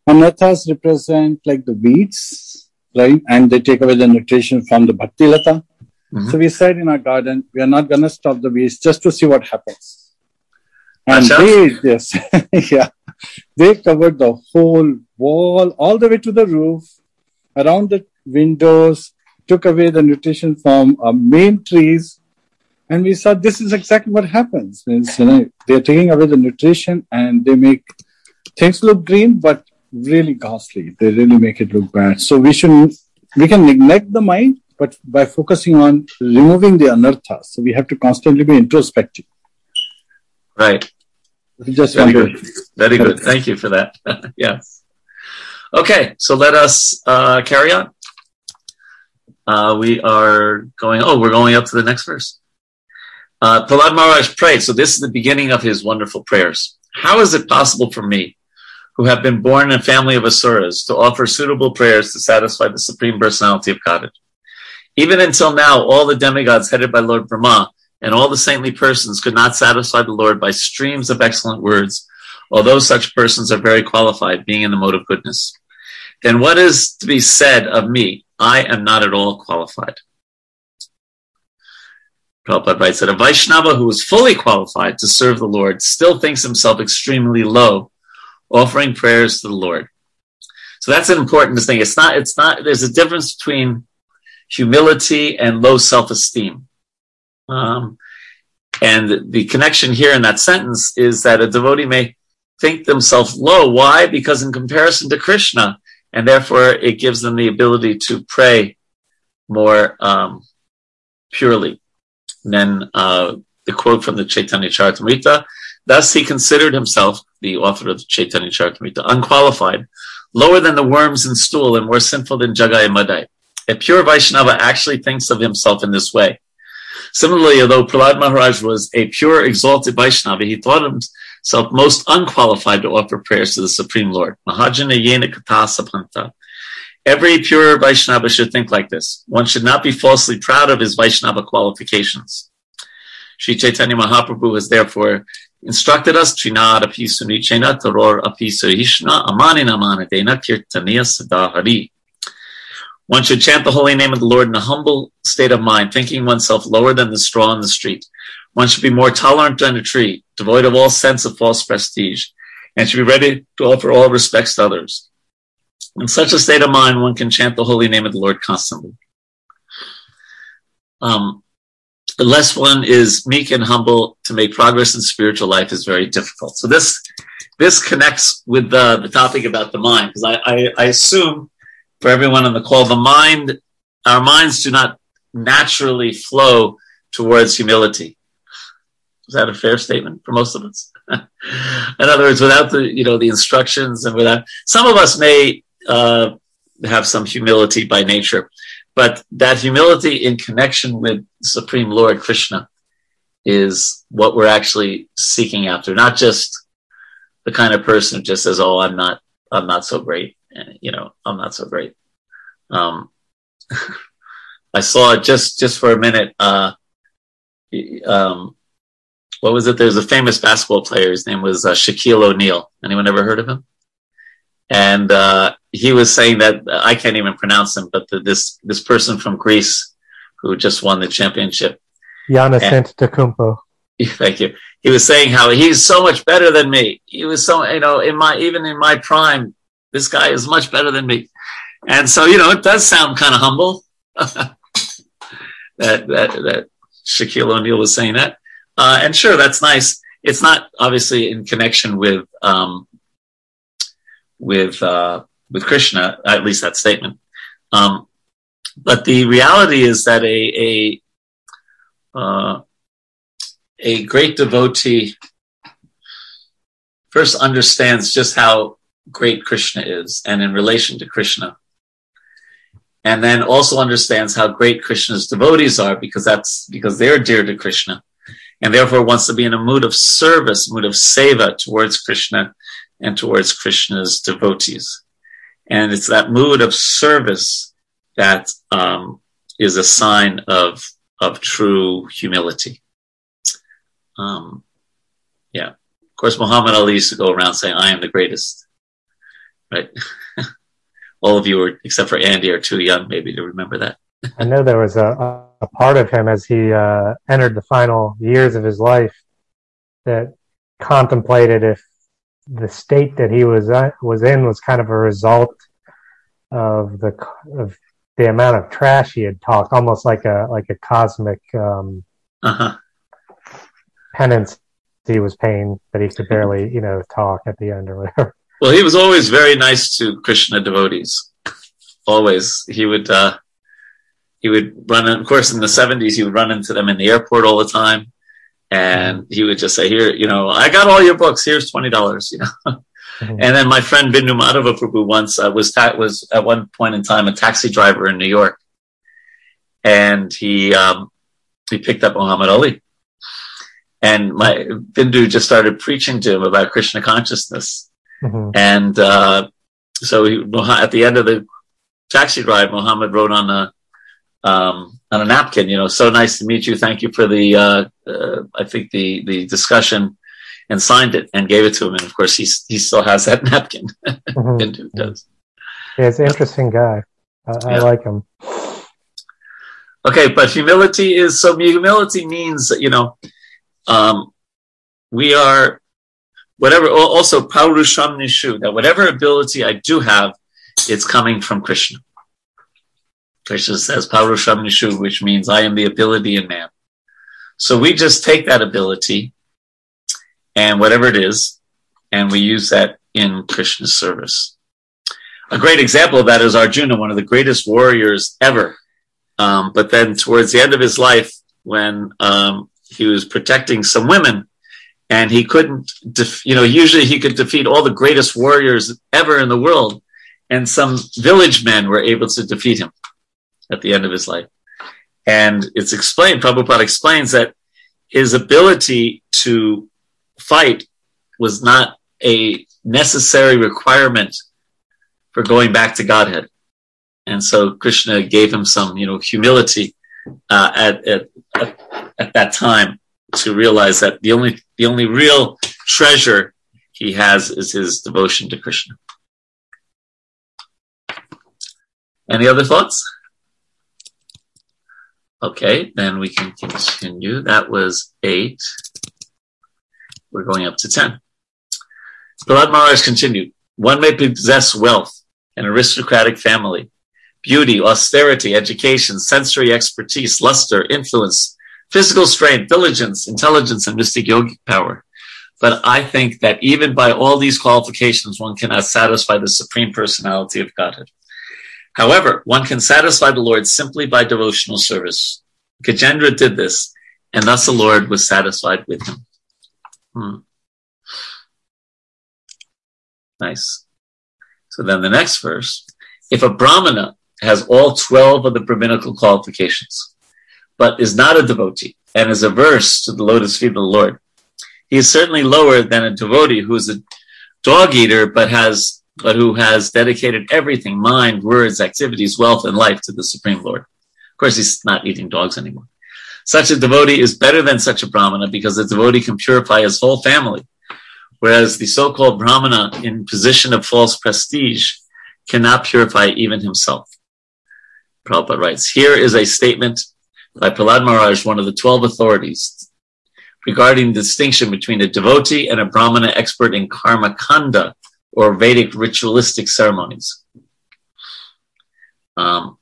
Anarthas represent like the weeds, right? And they take away the nutrition from the bhakti lata. Mm-hmm. So we said in our garden, we are not going to stop the weeds just to see what happens. And they covered the whole wall, all the way to the roof, around the windows, took away the nutrition from our main trees. And we saw this is exactly what happens. They're taking away the nutrition and they make things look green, but really ghastly. They really make it look bad. So we can neglect the mind, but by focusing on removing the anarthas. So we have to constantly be introspective. Right. Just very good. Very good. Thank you for that. Yes. Okay. So let us carry on. We're going up to the next verse. Prahlad Maharaj prayed. So this is the beginning of his wonderful prayers. How is it possible for me, who have been born in a family of asuras, to offer suitable prayers to satisfy the Supreme Personality of Godhead? Even until now, all the demigods headed by Lord Brahma and all the saintly persons could not satisfy the Lord by streams of excellent words, although such persons are very qualified, being in the mode of goodness. Then what is to be said of me? I am not at all qualified. Prabhupada writes that a Vaishnava who is fully qualified to serve the Lord still thinks himself extremely low, offering prayers to the Lord. So that's an important thing. It's not, there's a difference between humility and low self-esteem. And the connection here in that sentence is that a devotee may think themselves low. Why? Because in comparison to Krishna, and therefore it gives them the ability to pray more purely. And then the quote from the Chaitanya Charitamrita, thus he considered himself, the author of the Chaitanya Charitamrita, unqualified, lower than the worms in stool and more sinful than Jagai and Madai. A pure Vaishnava actually thinks of himself in this way. Similarly, although Prahlad Maharaj was a pure, exalted Vaishnava, he thought himself most unqualified to offer prayers to the Supreme Lord. Mahajana yena kata sapanta. Every pure Vaishnava should think like this. One should not be falsely proud of his Vaishnava qualifications. Sri Chaitanya Mahaprabhu has therefore instructed us, Trina apisu nichena taror apisu hishna amanina manadena kirtaniya sadahari. One should chant the holy name of the Lord in a humble state of mind, thinking oneself lower than the straw on the street. One should be more tolerant than a tree, devoid of all sense of false prestige, and should be ready to offer all respects to others. In such a state of mind, one can chant the holy name of the Lord constantly. Unless one is meek and humble, to make progress in spiritual life is very difficult. So this connects with the topic about the mind, because I assume for everyone on the call, our minds do not naturally flow towards humility. Is that a fair statement for most of us? In other words, without the instructions and without, some of us may have some humility by nature, but that humility in connection with Supreme Lord Krishna is what we're actually seeking after. Not just the kind of person who just says, "Oh, I'm not so great." I'm not so great. I saw just for a minute, what was it? There's a famous basketball player. His name was Shaquille O'Neal. Anyone ever heard of him? And he was saying that, I can't even pronounce him, but this person from Greece who just won the championship. Giannis Antetokounmpo. Thank you. He was saying how he's so much better than me. He was so, even in my prime, this guy is much better than me. And so, it does sound kind of humble that Shaquille O'Neal was saying that. And sure, that's nice. It's not obviously in connection with Krishna, at least that statement. But the reality is that a great devotee first understands just how great Krishna is, and in relation to Krishna, and then also understands how great Krishna's devotees are, because they're dear to Krishna, and therefore wants to be in a mood of service, mood of seva towards Krishna and towards Krishna's devotees. And it's that mood of service that is a sign of true humility. Of course, Muhammad Ali used to go around saying, "I am the greatest." Right. All of you, except for Andy, are too young maybe to remember that. I know there was a part of him as he entered the final years of his life that contemplated if the state that he was in was kind of a result of the amount of trash he had talked, almost like a cosmic penance he was paying that he could barely talk at the end or whatever. Well, he was always very nice to Krishna devotees. Always. He would run, of course, in the 70s, he would run into them in the airport all the time. And he would just say, "Here, I got all your books. Here's $20, And then my friend Bindu Madhava Prabhu once was at one point in time a taxi driver in New York. And he picked up Muhammad Ali. And Bindu just started preaching to him about Krishna consciousness. Mm-hmm. And so at the end of the taxi ride, Muhammad wrote on a napkin, "So nice to meet you. Thank you for the I think the discussion," and signed it and gave it to him. And of course, he still has that napkin. Mm-hmm. Hindu does. Yeah, he's an interesting guy. I like him. Okay, but humility is, so humility means, you know, we are, whatever, also Paurusham Nishu, that whatever ability I do have, it's coming from Krishna. Krishna says Paurusham Nishu, which means I am the ability in man. So we just take that ability and whatever it is, and we use that in Krishna's service. A great example of that is Arjuna, one of the greatest warriors ever. But then towards the end of his life, when he was protecting some women, and he couldn't, usually he could defeat all the greatest warriors ever in the world, and some village men were able to defeat him at the end of his life. And it's explained, Prabhupada explains that his ability to fight was not a necessary requirement for going back to Godhead. And so Krishna gave him some, humility at that time to realize that the only real treasure he has is his devotion to Krishna. Any other thoughts? Okay, then we can continue. That was 8. We're going up to 10. Prahlad Maharaj continued. One may possess wealth, an aristocratic family, beauty, austerity, education, sensory expertise, luster, influence, physical strength, diligence, intelligence, and mystic yogic power. But I think that even by all these qualifications, one cannot satisfy the Supreme Personality of Godhead. However, one can satisfy the Lord simply by devotional service. Gajendra did this, and thus the Lord was satisfied with him. Nice. So then the next verse. If a Brahmana has all 12 of the Brahminical qualifications, but is not a devotee and is averse to the lotus feet of the Lord, he is certainly lower than a devotee who is a dog eater, but who has dedicated everything, mind, words, activities, wealth, and life to the Supreme Lord. Of course, he's not eating dogs anymore. Such a devotee is better than such a Brahmana because the devotee can purify his whole family, whereas the so-called Brahmana in position of false prestige cannot purify even himself. Prabhupada writes, here is a statement by Prahlad Maharaj, one of the 12 authorities, regarding the distinction between a devotee and a Brahmana expert in karma kanda, or Vedic ritualistic ceremonies. And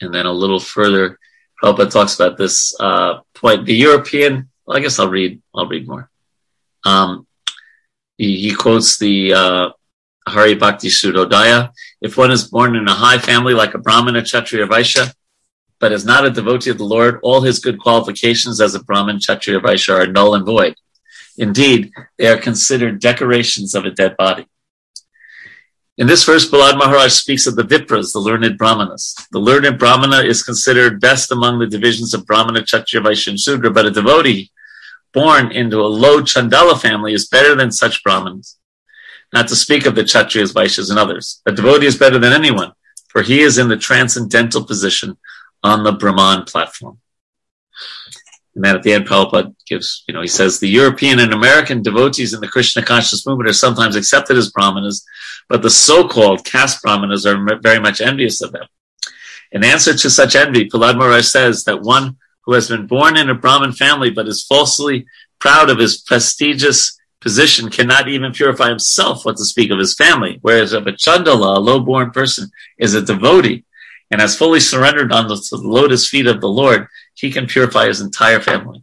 then a little further, Prabhupada talks about this point. The European, well, I guess I'll read more. He quotes the Hari Bhakti Sudodaya. If one is born in a high family like a Brahmana, Kshatriya, Vaishya, but is not a devotee of the Lord, all his good qualifications as a Brahman, Kshatriya, Vaishya are null and void. Indeed, they are considered decorations of a dead body. In this verse, Prahlad Maharaj speaks of the Vipras, the learned Brahmanas. The learned Brahmana is considered best among the divisions of Brahmana, Kshatriya, Vaishya, and Sudra, but a devotee born into a low Chandala family is better than such Brahmins, not to speak of the Kshatriyas, Vaishyas, and others. A devotee is better than anyone, for he is in the transcendental position on the Brahman platform. And then at the end, Prabhupada gives, he says, the European and American devotees in the Krishna conscious movement are sometimes accepted as Brahmanas, but the so-called caste Brahmanas are very much envious of them. In answer to such envy, Prahlad Maharaj says that one who has been born in a Brahmin family but is falsely proud of his prestigious position cannot even purify himself, what to speak of his family, whereas if a Chandala, a low-born person, is a devotee and has fully surrendered on the lotus feet of the Lord, he can purify his entire family.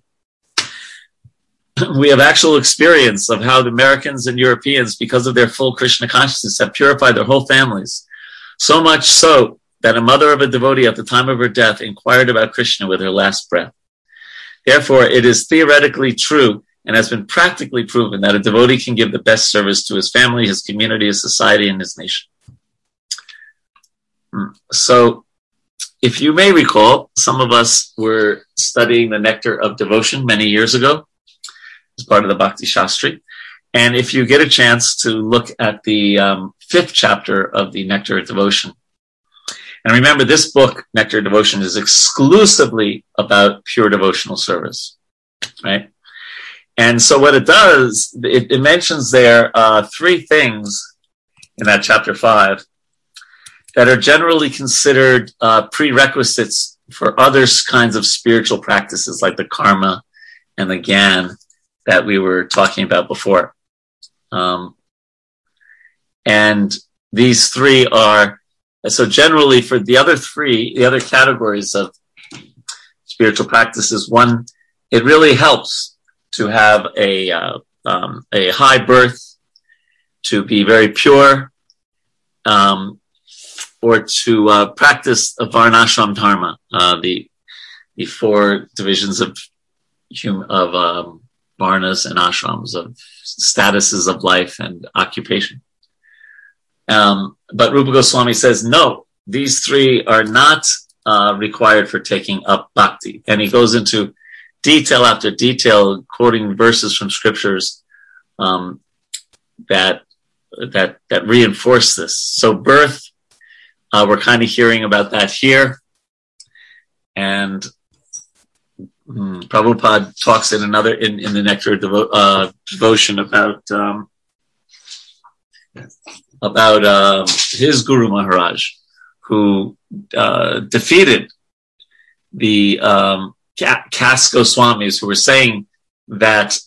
We have actual experience of how the Americans and Europeans, because of their full Krishna consciousness, have purified their whole families, so much so that a mother of a devotee at the time of her death inquired about Krishna with her last breath. Therefore, it is theoretically true and has been practically proven that a devotee can give the best service to his family, his community, his society, and his nation. So, if you may recall, some of us were studying the Nectar of Devotion many years ago as part of the Bhakti Shastri. And if you get a chance to look at the 5th chapter of the Nectar of Devotion, and remember this book, Nectar of Devotion, is exclusively about pure devotional service, right? And so what it does, it mentions there 3 things in that chapter 5 that are generally considered prerequisites for other kinds of spiritual practices like the karma and the gyan that we were talking about before. And these three are, so generally for the other three, the other categories of spiritual practices, one, it really helps to have a high birth, to be very pure, or to practice a varnashram dharma, the four divisions of varnas and ashrams, of statuses of life and occupation. But Rupa Goswami says, no, these three are not required for taking up bhakti. And he goes into detail after detail, quoting verses from scriptures that reinforce this. So birth, we're kind of hearing about that here. And Prabhupada talks in another, in the Nectar of Devotion about his Guru Maharaj, who defeated the caste Goswamis, who were saying that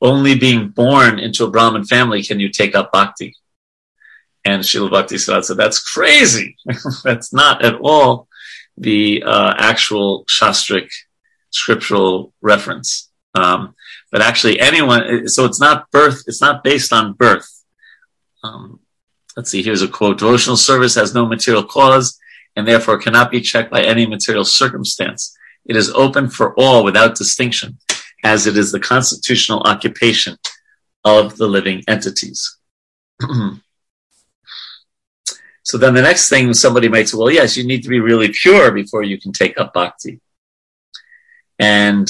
only being born into a Brahmin family can you take up bhakti. And Srila Bhaktisiddhanta said, that's crazy. That's not at all the actual Shastric scriptural reference. But actually anyone, so it's not birth, it's not based on birth. Let's see, here's a quote. Devotional service has no material cause and therefore cannot be checked by any material circumstance. It is open for all without distinction, as it is the constitutional occupation of the living entities. So then the next thing somebody might say, well, yes, you need to be really pure before you can take up bhakti. And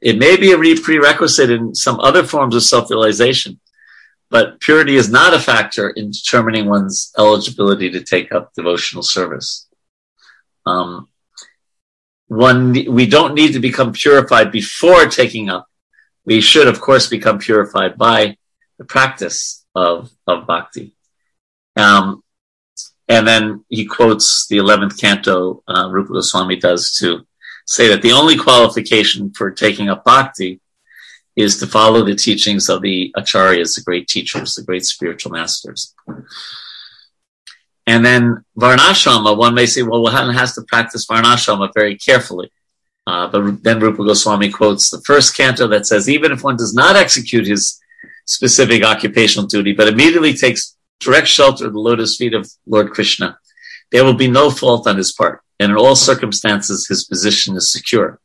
it may be a prerequisite in some other forms of self-realization, but purity is not a factor in determining one's eligibility to take up devotional service. We don't need to become purified before taking up. We should, of course, become purified by the practice of bhakti. And then he quotes the 11th canto, Rupa Goswami does, to say that the only qualification for taking up bhakti is to follow the teachings of the acharyas, the great teachers, the great spiritual masters. And then varnashrama, one may say, well, one has to practice varnashrama very carefully. But then Rupa Goswami quotes the 1st canto that says, even if one does not execute his specific occupational duty, but immediately takes direct shelter at the lotus feet of Lord Krishna, there will be no fault on his part, and in all circumstances, his position is secure.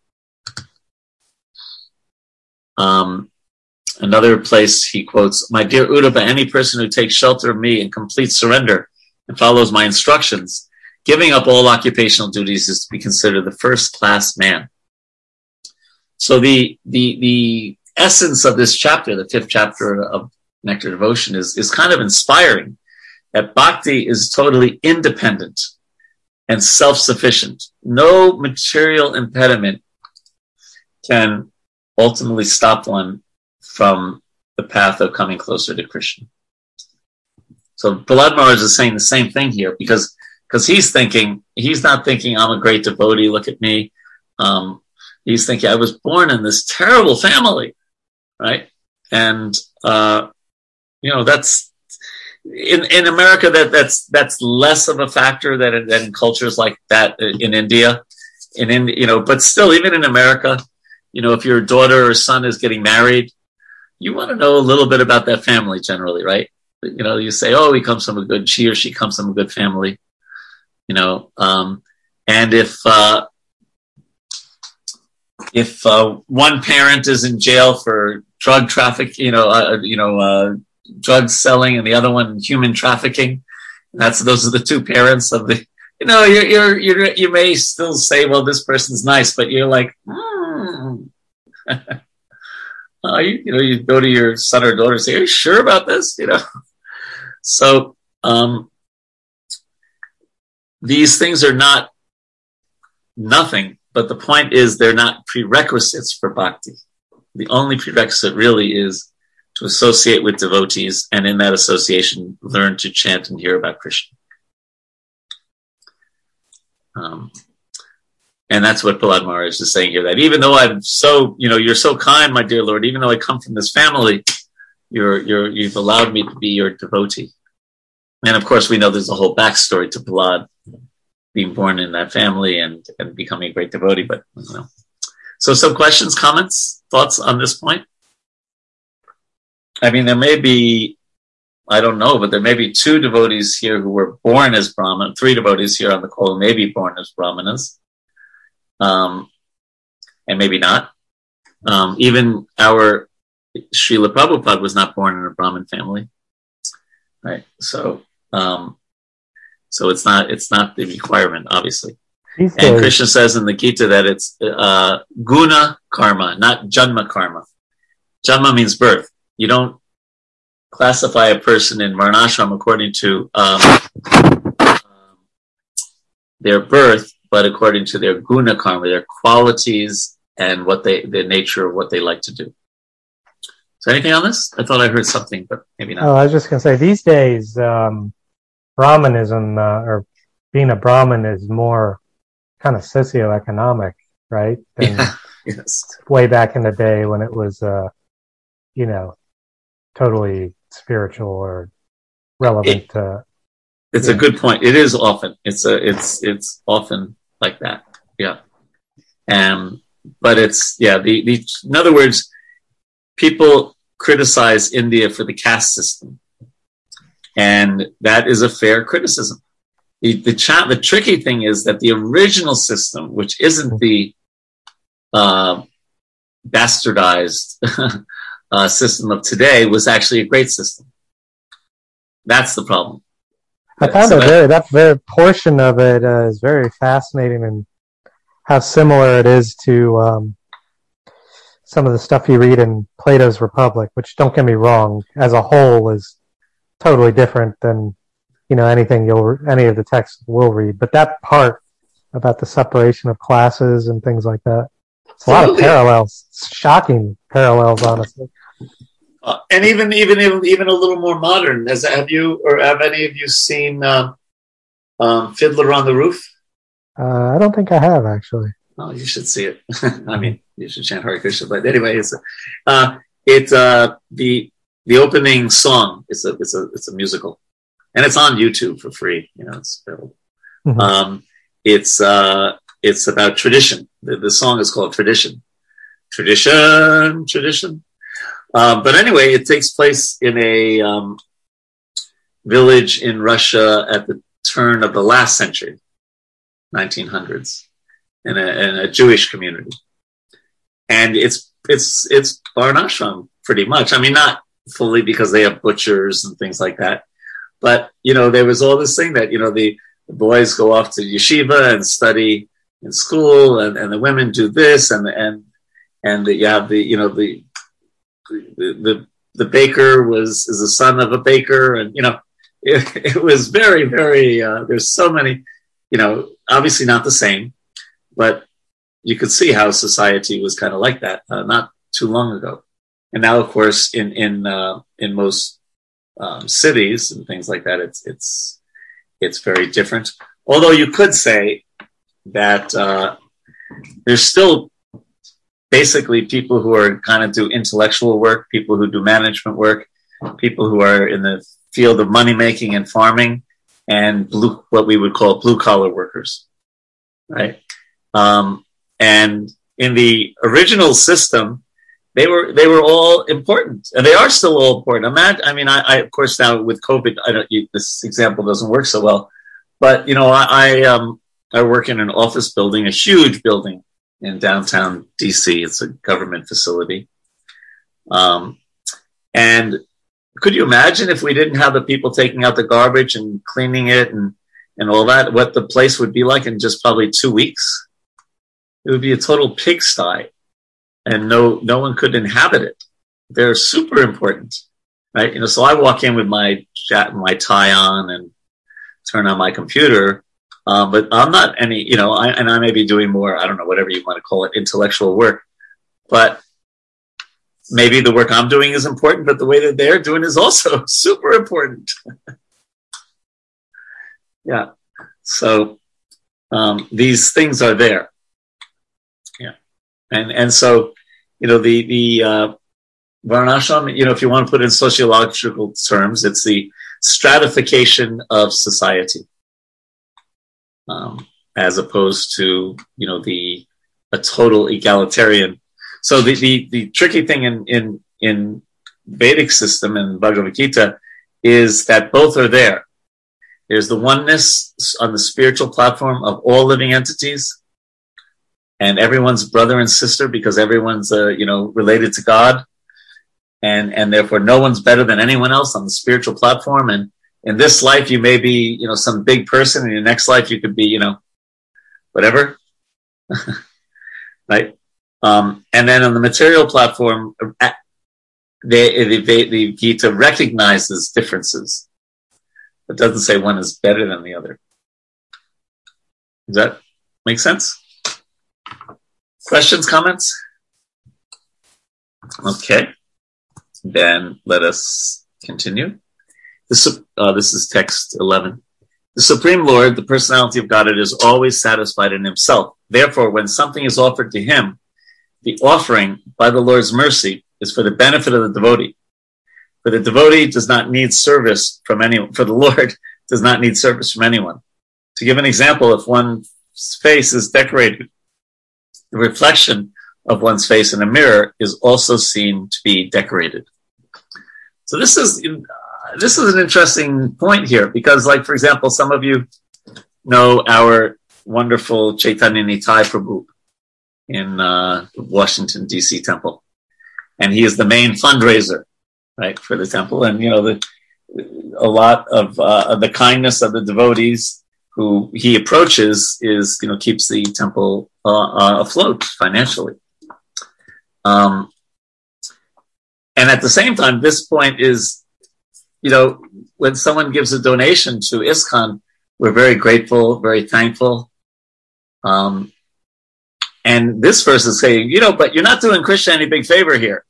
Another place he quotes, my dear Uddhava, any person who takes shelter of me in complete surrender and follows my instructions, giving up all occupational duties, is to be considered the 1st-class man. So the essence of this chapter, the 5th chapter of Nectar Devotion, is kind of inspiring, that bhakti is totally independent and self-sufficient. No material impediment can ultimately stop one from the path of coming closer to Krishna. So Prahlad Maharaj is saying the same thing here, because he's not thinking, I'm a great devotee, look at me. He's thinking, I was born in this terrible family, right? And that's in America. That's less of a factor than in cultures like that in India. But still, even in America, if your daughter or son is getting married, you want to know a little bit about that family generally, right? You say, oh, she or she comes from a good family. And if one parent is in jail for drug traffic, drug selling, and the other one human trafficking, those are the two parents of the, you may still say, well, this person's nice, but you're like, you go to your son or daughter and say, are you sure about this? So these things are not nothing, but the point is they're not prerequisites for bhakti. The only prerequisite really is to associate with devotees, and in that association, learn to chant and hear about Krishna. And that's what Prahlad Maharaj is saying here, that even though I'm so, you know, you're so kind, my dear Lord, even though I come from this family, you've allowed me to be your devotee. And of course, we know there's a whole backstory to Prahlad being born in that family and becoming a great devotee. But, you know. So some questions, comments, thoughts on this point? I mean, there may be, I don't know, but there may be two devotees here who were born as Brahmin, three devotees here on the call who may be born as Brahmanas. And maybe not. Even our Srila Prabhupada was not born in a Brahmin family, right? So, so it's not the requirement, obviously. And Krishna says in the Gita that it's guna karma, not janma karma. Janma means birth. You don't classify a person in varnashram according to their birth, but according to their guna karma, their qualities and what the nature of what they like to do. So anything on this? I thought I heard something, but maybe not. Oh, I was just going to say, these days, Brahmanism, or being a Brahmin is more kind of socioeconomic, right? Than way back in the day when it was, you know, totally spiritual or relevant to... It's a good point. It is often. It's often like that. Yeah. But it's, yeah, the in other words, people criticize India for the caste system. And that is a fair criticism. The tricky thing is that the original system, which isn't the bastardized system of today, was actually a great system. That's the problem. I found that very portion of it is very fascinating, and how similar it is to some of the stuff you read in Plato's Republic, which, don't get me wrong, as a whole is totally different than, you know, any of the texts we'll read. But that part about the separation of classes and things like that, it's a lot of parallels, shocking parallels, honestly. And even a little more modern. Have any of you seen Fiddler on the Roof? I don't think I have, actually. Oh, you should see it. I mean, you should chant Hare Krishna. But anyway, it's the opening song. It's a musical, and it's on YouTube for free. You know, it's available. Mm-hmm. It's about tradition. The song is called Tradition. Tradition, tradition. But anyway, it takes place in a village in Russia at the turn of the last century, 1900s, in a Jewish community, and it's varnashram pretty much. I mean, not fully, because they have butchers and things like that, but you know, there was all this thing that, you know, the boys go off to yeshiva and study in school, and the women do this, and you have the baker is the son of a baker, and you know, it was very, very. There's so many, you know, obviously not the same, but you could see how society was kind of like that not too long ago. And now, of course, in most cities and things like that, it's very different. Although you could say that there's still basically people who are kind of do intellectual work, people who do management work, people who are in the field of money making and farming, and what we would call blue collar workers, right? And in the original system, they were all important, and they are still all important. I mean, I of course now with COVID, this example doesn't work so well, but you know, I work in an office building, a huge building in downtown DC. It's a government facility. And could you imagine if we didn't have the people taking out the garbage and cleaning it and all that, what the place would be like in just probably 2 weeks? It would be a total pigsty, and no one could inhabit it. They're super important, right? You know, so I walk in with my tie on and turn on my computer. But I'm not any, you know, I may be doing more, I don't know, whatever you want to call it, intellectual work. But maybe the work I'm doing is important, but the way that they're doing is also super important. Yeah. So these things are there. Yeah. And so, you know, the Varnashram, you know, if you want to put it in sociological terms, it's the stratification of society, as opposed to, you know, a total egalitarian. So the tricky thing in Vedic system and Bhagavad Gita is that both are there. There's the oneness on the spiritual platform of all living entities, and everyone's brother and sister because everyone's related to God, and therefore no one's better than anyone else on the spiritual platform. And in this life you may be some big person, in your next life you could be whatever, right? And then on the material platform, the Gita recognizes differences. It doesn't say one is better than the other. Does that make sense? Questions, comments? Okay. Then let us continue. This is text 11. The Supreme Lord, the personality of Godhead, is always satisfied in himself. Therefore, when something is offered to him, the offering, by the Lord's mercy, is for the benefit of the devotee. For the devotee does not need service from anyone. For the Lord does not need service from anyone. To give an example, if one's face is decorated, the reflection of one's face in a mirror is also seen to be decorated. So this is an interesting point here, because, like, for example, some of you know our wonderful Chaitanya Nitai Prabhu in Washington, D.C. temple. And he is the main fundraiser, right, for the temple. And, a lot of the kindness of the devotees who he approaches is, keeps the temple afloat financially. And at the same time, this point is, when someone gives a donation to ISKCON, we're very grateful, very thankful. And this verse is saying, but you're not doing Krishna any big favor here.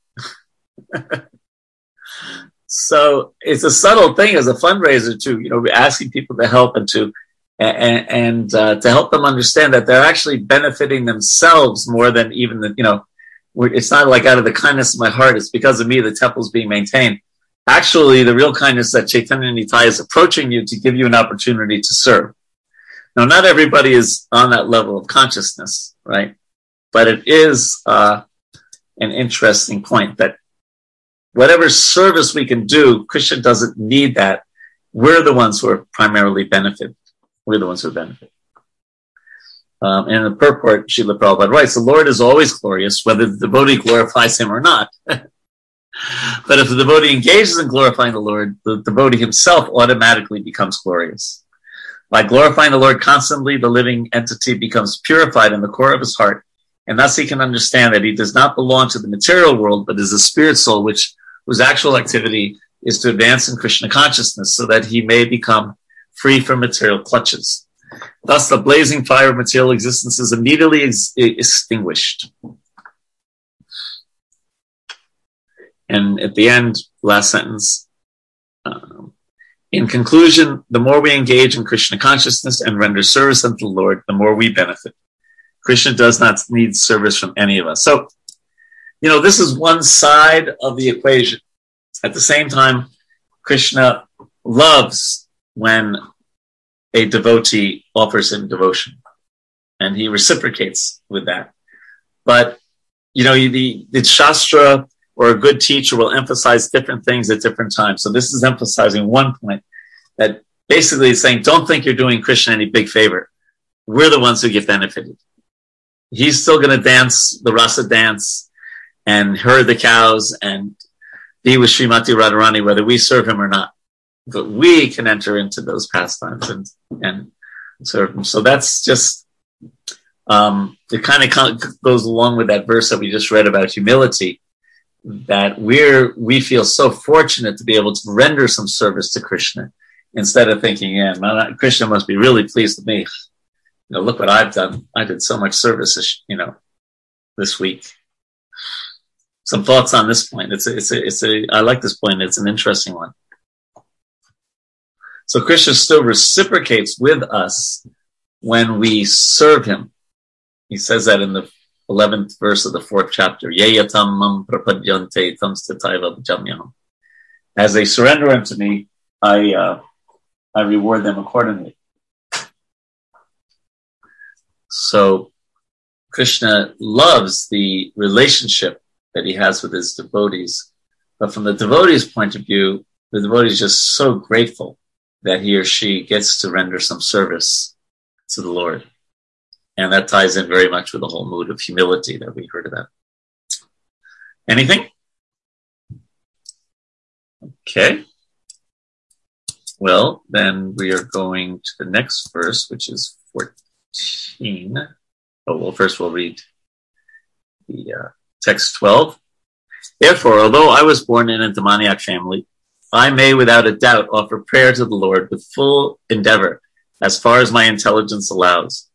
So it's a subtle thing as a fundraiser to, asking people to help and to help them understand that they're actually benefiting themselves more than even it's not like out of the kindness of my heart, it's because of me the temple's being maintained. Actually, the real kindness that Chaitanya Nitai is approaching you to give you an opportunity to serve. Now, not everybody is on that level of consciousness, right? But it is an interesting point that whatever service we can do, Krishna doesn't need that. We're the ones who are primarily benefited. We're the ones who benefit. And in the purport, Srila Prabhupada writes, the Lord is always glorious, whether the devotee glorifies him or not. But if the devotee engages in glorifying the Lord, the devotee himself automatically becomes glorious. By glorifying the Lord constantly, the living entity becomes purified in the core of his heart, and thus he can understand that he does not belong to the material world, but is a spirit soul whose actual activity is to advance in Krishna consciousness so that he may become free from material clutches. Thus, the blazing fire of material existence is immediately extinguished. And at the end, last sentence, in conclusion, the more we engage in Krishna consciousness and render service unto the Lord, the more we benefit. Krishna does not need service from any of us. So, this is one side of the equation. At the same time, Krishna loves when a devotee offers him devotion, and he reciprocates with that. But, the Shastra or a good teacher will emphasize different things at different times. So this is emphasizing one point that basically is saying, don't think you're doing Krishna any big favor. We're the ones who get benefited. He's still going to dance the rasa dance and herd the cows and be with Srimati Radharani, whether we serve him or not. But we can enter into those pastimes and serve him. So that's just, it kind of goes along with that verse that we just read about humility, that we feel so fortunate to be able to render some service to Krishna instead of thinking, Krishna must be really pleased with me. Look what I've done. I did so much service, this week. Some thoughts on this point. I like this point. It's an interesting one. So Krishna still reciprocates with us when we serve him. He says that in the 11th verse of the 4th chapter. Yeyatam mam prapadyante tamstataiva bhajamyam. As they surrender unto me, I reward them accordingly. So Krishna loves the relationship that he has with his devotees. But from the devotee's point of view, the devotee is just so grateful that he or she gets to render some service to the Lord. And that ties in very much with the whole mood of humility that we heard about. Anything? Okay. Well, then we are going to the next verse, which is 14. Oh, well, first we'll read the text 12. Therefore, although I was born in a demoniac family, I may without a doubt offer prayer to the Lord with full endeavor, as far as my intelligence allows.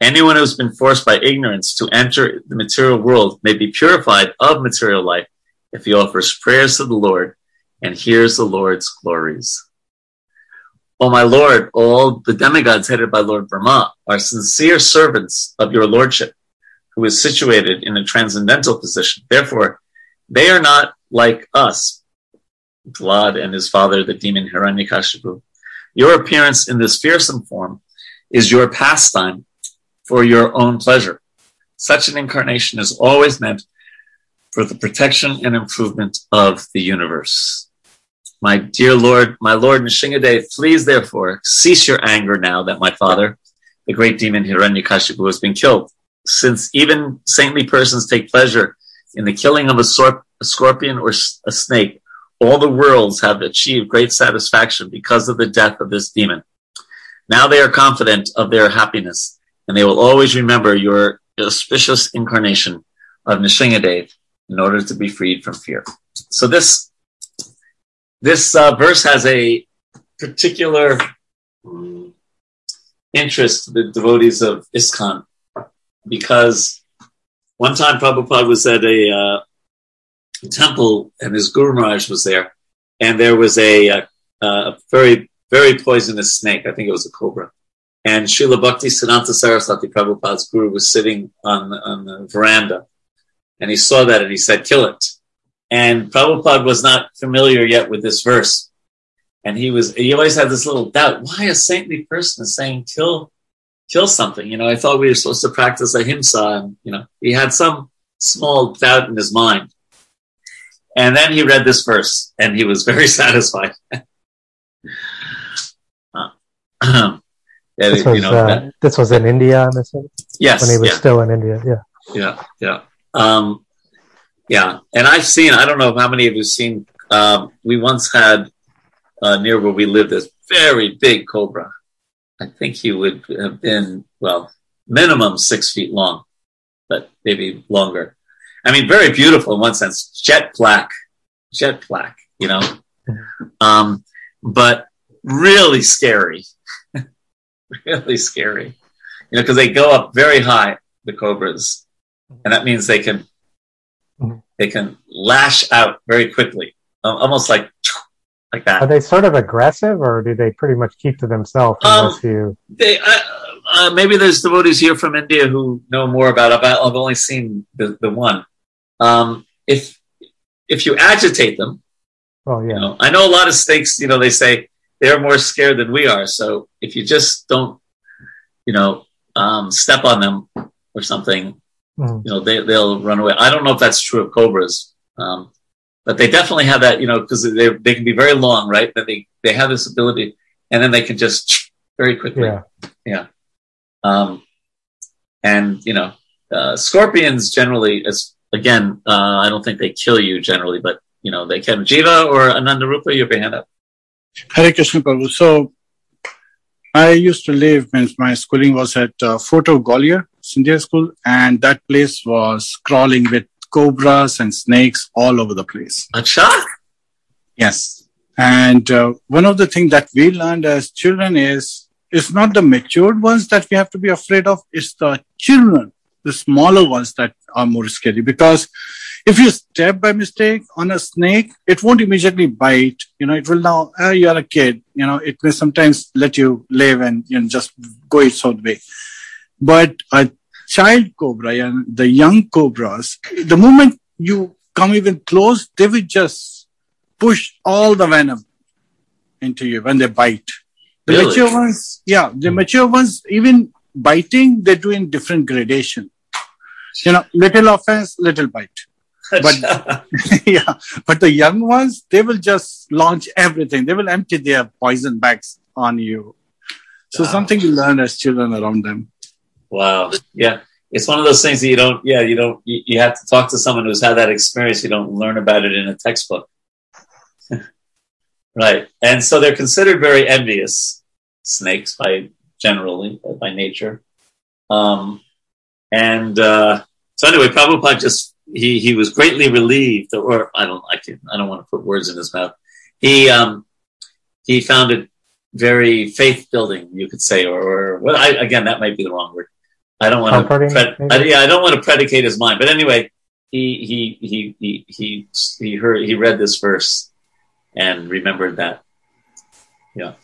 Anyone who has been forced by ignorance to enter the material world may be purified of material life if he offers prayers to the Lord and hears the Lord's glories. O my Lord, all the demigods headed by Lord Brahma are sincere servants of your Lordship, who is situated in a transcendental position. Therefore, they are not like us, Prahlad and his father, the demon Hiranyakashipu. Your appearance in this fearsome form is your pastime for your own pleasure. Such an incarnation is always meant for the protection and improvement of the universe. My dear Lord, my Lord Nrsimhadeva, please therefore cease your anger now that my father, the great demon Hiranyakashipu, has been killed. Since even saintly persons take pleasure in the killing of a scorpion or a snake, all the worlds have achieved great satisfaction because of the death of this demon. Now they are confident of their happiness, and they will always remember your auspicious incarnation of Nrsimhadeva in order to be freed from fear. So this verse has a particular interest to the devotees of ISKCON, because one time Prabhupada was at a temple and his Guru Maharaj was there, and there was a very, very poisonous snake. I think it was a cobra. And Srila Bhakti Siddhanta Saraswati, Prabhupada's guru, was sitting on the veranda, and he saw that and he said, kill it. And Prabhupada was not familiar yet with this verse. And he always had this little doubt. Why a saintly person is saying kill something? You know, I thought we were supposed to practice ahimsa. And, you know, he had some small doubt in his mind. And then he read this verse and he was very satisfied. This was in India, I think. Yes. When he was still in India. Yeah. Yeah, and I've seen, I don't know how many of you have seen, we once had near where we lived this very big cobra. I think he would have been, well, minimum 6 feet long, but maybe longer. I mean, very beautiful in one sense, jet black, you know, but really scary, you know, because they go up very high, the cobras, and that means they can lash out very quickly, almost like that. Are they sort of aggressive, or do they pretty much keep to themselves? Maybe there's devotees here from India who know more about it. I've only seen the one. If you agitate them, you know, I know a lot of snakes, you know, they say they're more scared than we are. So if you just don't, you know, step on them or something, you know, they'll run away. I don't know if that's true of cobras, but they definitely have that, you know, because they can be very long, right? But they have this ability, and then they can just very quickly. Yeah. And, you know, scorpions generally, I don't think they kill you generally, but, you know, they can. Jiva or Ananda Rupa, you have your hand up. Hare Krishna Prabhu. So I used to live, my schooling was at Fort of Gwalior, Sindhya School, and that place was crawling with cobras and snakes all over the place. Acha? Yes. And one of the things that we learned as children is, it's not the matured ones that we have to be afraid of, it's the children, the smaller ones that are more scary. Because If you step by mistake on a snake, it won't immediately bite. You know, it will now, you are a kid. You know, it may sometimes let you live and, you know, just go its own way. But a child cobra and the young cobras, the moment you come even close, they will just push all the venom into you when they bite. The really? Mature ones, yeah, the mature ones, even biting, they do in different gradation. You know, little offense, little bite. But yeah, but the young ones, they will just launch everything. They will empty their poison bags on you. So wow. Something you learn as children around them. Wow. Yeah. It's one of those things that you have to talk to someone who's had that experience. You don't learn about it in a textbook. Right. And so they're considered very envious, snakes by nature. So anyway, Prabhupada just, He was greatly relieved, or I don't want to put words in his mouth. He found it very faith building, you could say, or well, again, that might be the wrong word. I don't want to predicate his mind, but anyway, he read this verse and remembered that. Yeah.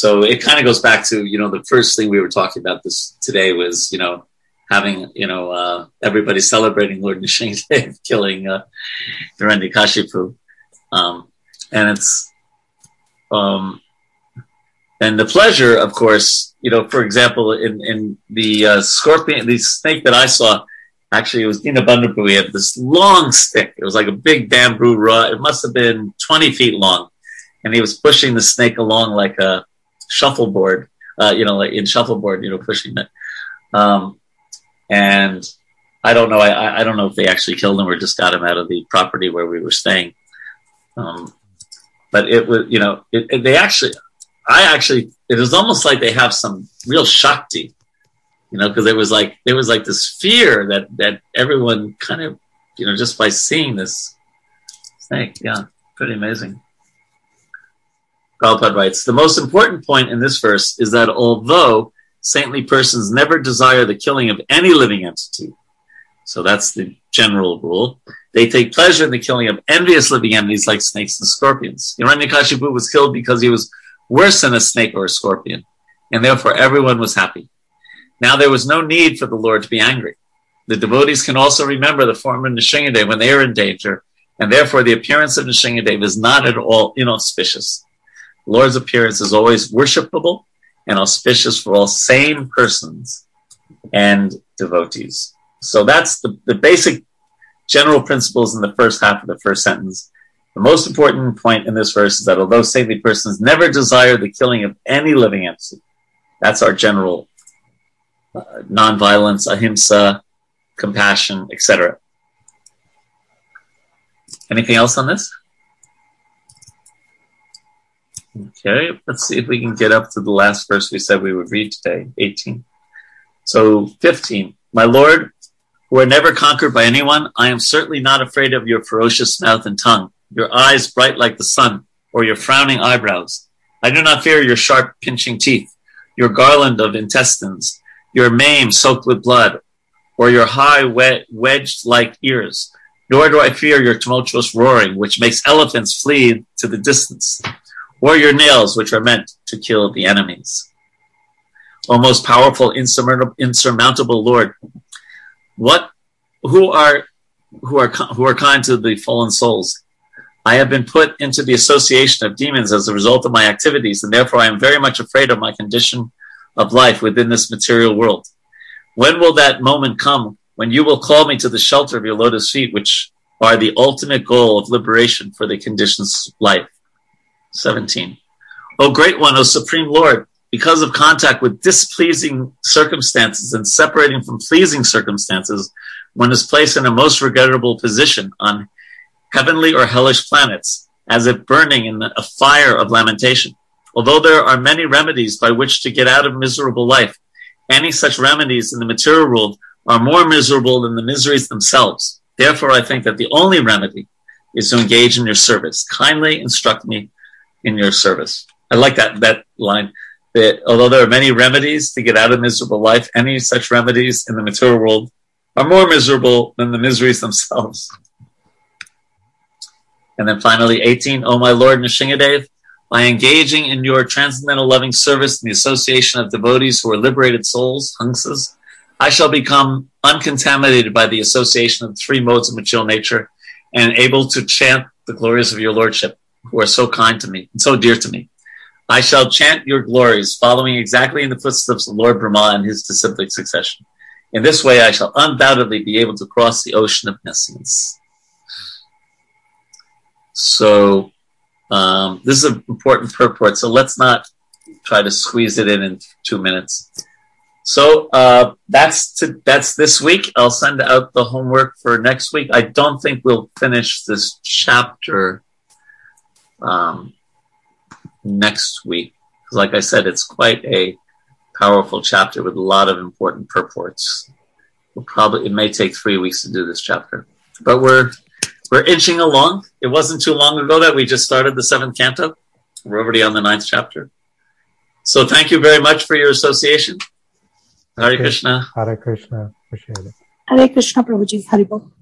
So it kind of goes back to the first thing we were talking about this today was having, everybody celebrating Lord Nrsimhadeva killing Hiranyakashipu. And it's, and the pleasure, of course, for example, in the scorpion, the snake that I saw, actually it was in Upendra, we had this long stick. It was like a big bamboo rod. It must have been 20 feet long. And he was pushing the snake along like a shuffleboard, like in shuffleboard, pushing it. And I don't know. I don't know if they actually killed him or just got him out of the property where we were staying. But it was, it was almost like they have some real shakti, because there was like this fear that everyone kind of, just by seeing this snake. Yeah, pretty amazing. Prabhupada writes, the most important point in this verse is that although saintly persons never desire the killing of any living entity. So that's the general rule. They take pleasure in the killing of envious living entities like snakes and scorpions. Hiranyakashipu was killed because he was worse than a snake or a scorpion, and therefore everyone was happy. Now there was no need for the Lord to be angry. The devotees can also remember the form of Nrsimhadeva when they are in danger, and therefore the appearance of Nrsimhadeva is not at all inauspicious. The Lord's appearance is always worshipable and auspicious for all sane persons and devotees. So that's the basic general principles in the first half of the first sentence. The most important point in this verse is that although saintly persons never desire the killing of any living entity, that's our general nonviolence, ahimsa, compassion, etc. Anything else on this? Okay, let's see if we can get up to the last verse we said we would read today, 18. So 15, my Lord, who are never conquered by anyone, I am certainly not afraid of your ferocious mouth and tongue, your eyes bright like the sun, or your frowning eyebrows. I do not fear your sharp pinching teeth, your garland of intestines, your mane soaked with blood, or your high wedged like ears. Nor do I fear your tumultuous roaring, which makes elephants flee to the distance. Or your nails, which are meant to kill the enemies. O most powerful, insurmountable Lord, who are kind to the fallen souls? I have been put into the association of demons as a result of my activities, and therefore I am very much afraid of my condition of life within this material world. When will that moment come when you will call me to the shelter of your lotus feet, which are the ultimate goal of liberation for the conditions of life? 17. O great one, O supreme Lord, because of contact with displeasing circumstances and separating from pleasing circumstances, one is placed in a most regrettable position on heavenly or hellish planets, as if burning in a fire of lamentation. Although there are many remedies by which to get out of miserable life, any such remedies in the material world are more miserable than the miseries themselves. Therefore, I think that the only remedy is to engage in your service. Kindly instruct me in your service. I like that line. That although there are many remedies to get out of miserable life, any such remedies in the material world are more miserable than the miseries themselves. And then finally, 18, O my Lord Nrsimhadeva, by engaging in your transcendental loving service in the association of devotees who are liberated souls, Hansas, I shall become uncontaminated by the association of the three modes of material nature and able to chant the glories of your Lordship, who are so kind to me and so dear to me. I shall chant your glories, following exactly in the footsteps of Lord Brahma and his disciplic succession. In this way, I shall undoubtedly be able to cross the ocean of nescience. So this is an important purport, so let's not try to squeeze it in 2 minutes. So that's this week. I'll send out the homework for next week. I don't think we'll finish this chapter next week. Like I said, it's quite a powerful chapter with a lot of important purports. It may take 3 weeks to do this chapter, but we're inching along. It wasn't too long ago that we just started the 7th canto. We're already on the 9th chapter. So thank you very much for your association. Hare Krishna. Hare Krishna. Appreciate it. Hare Krishna, Prabhuji. Hare Bol.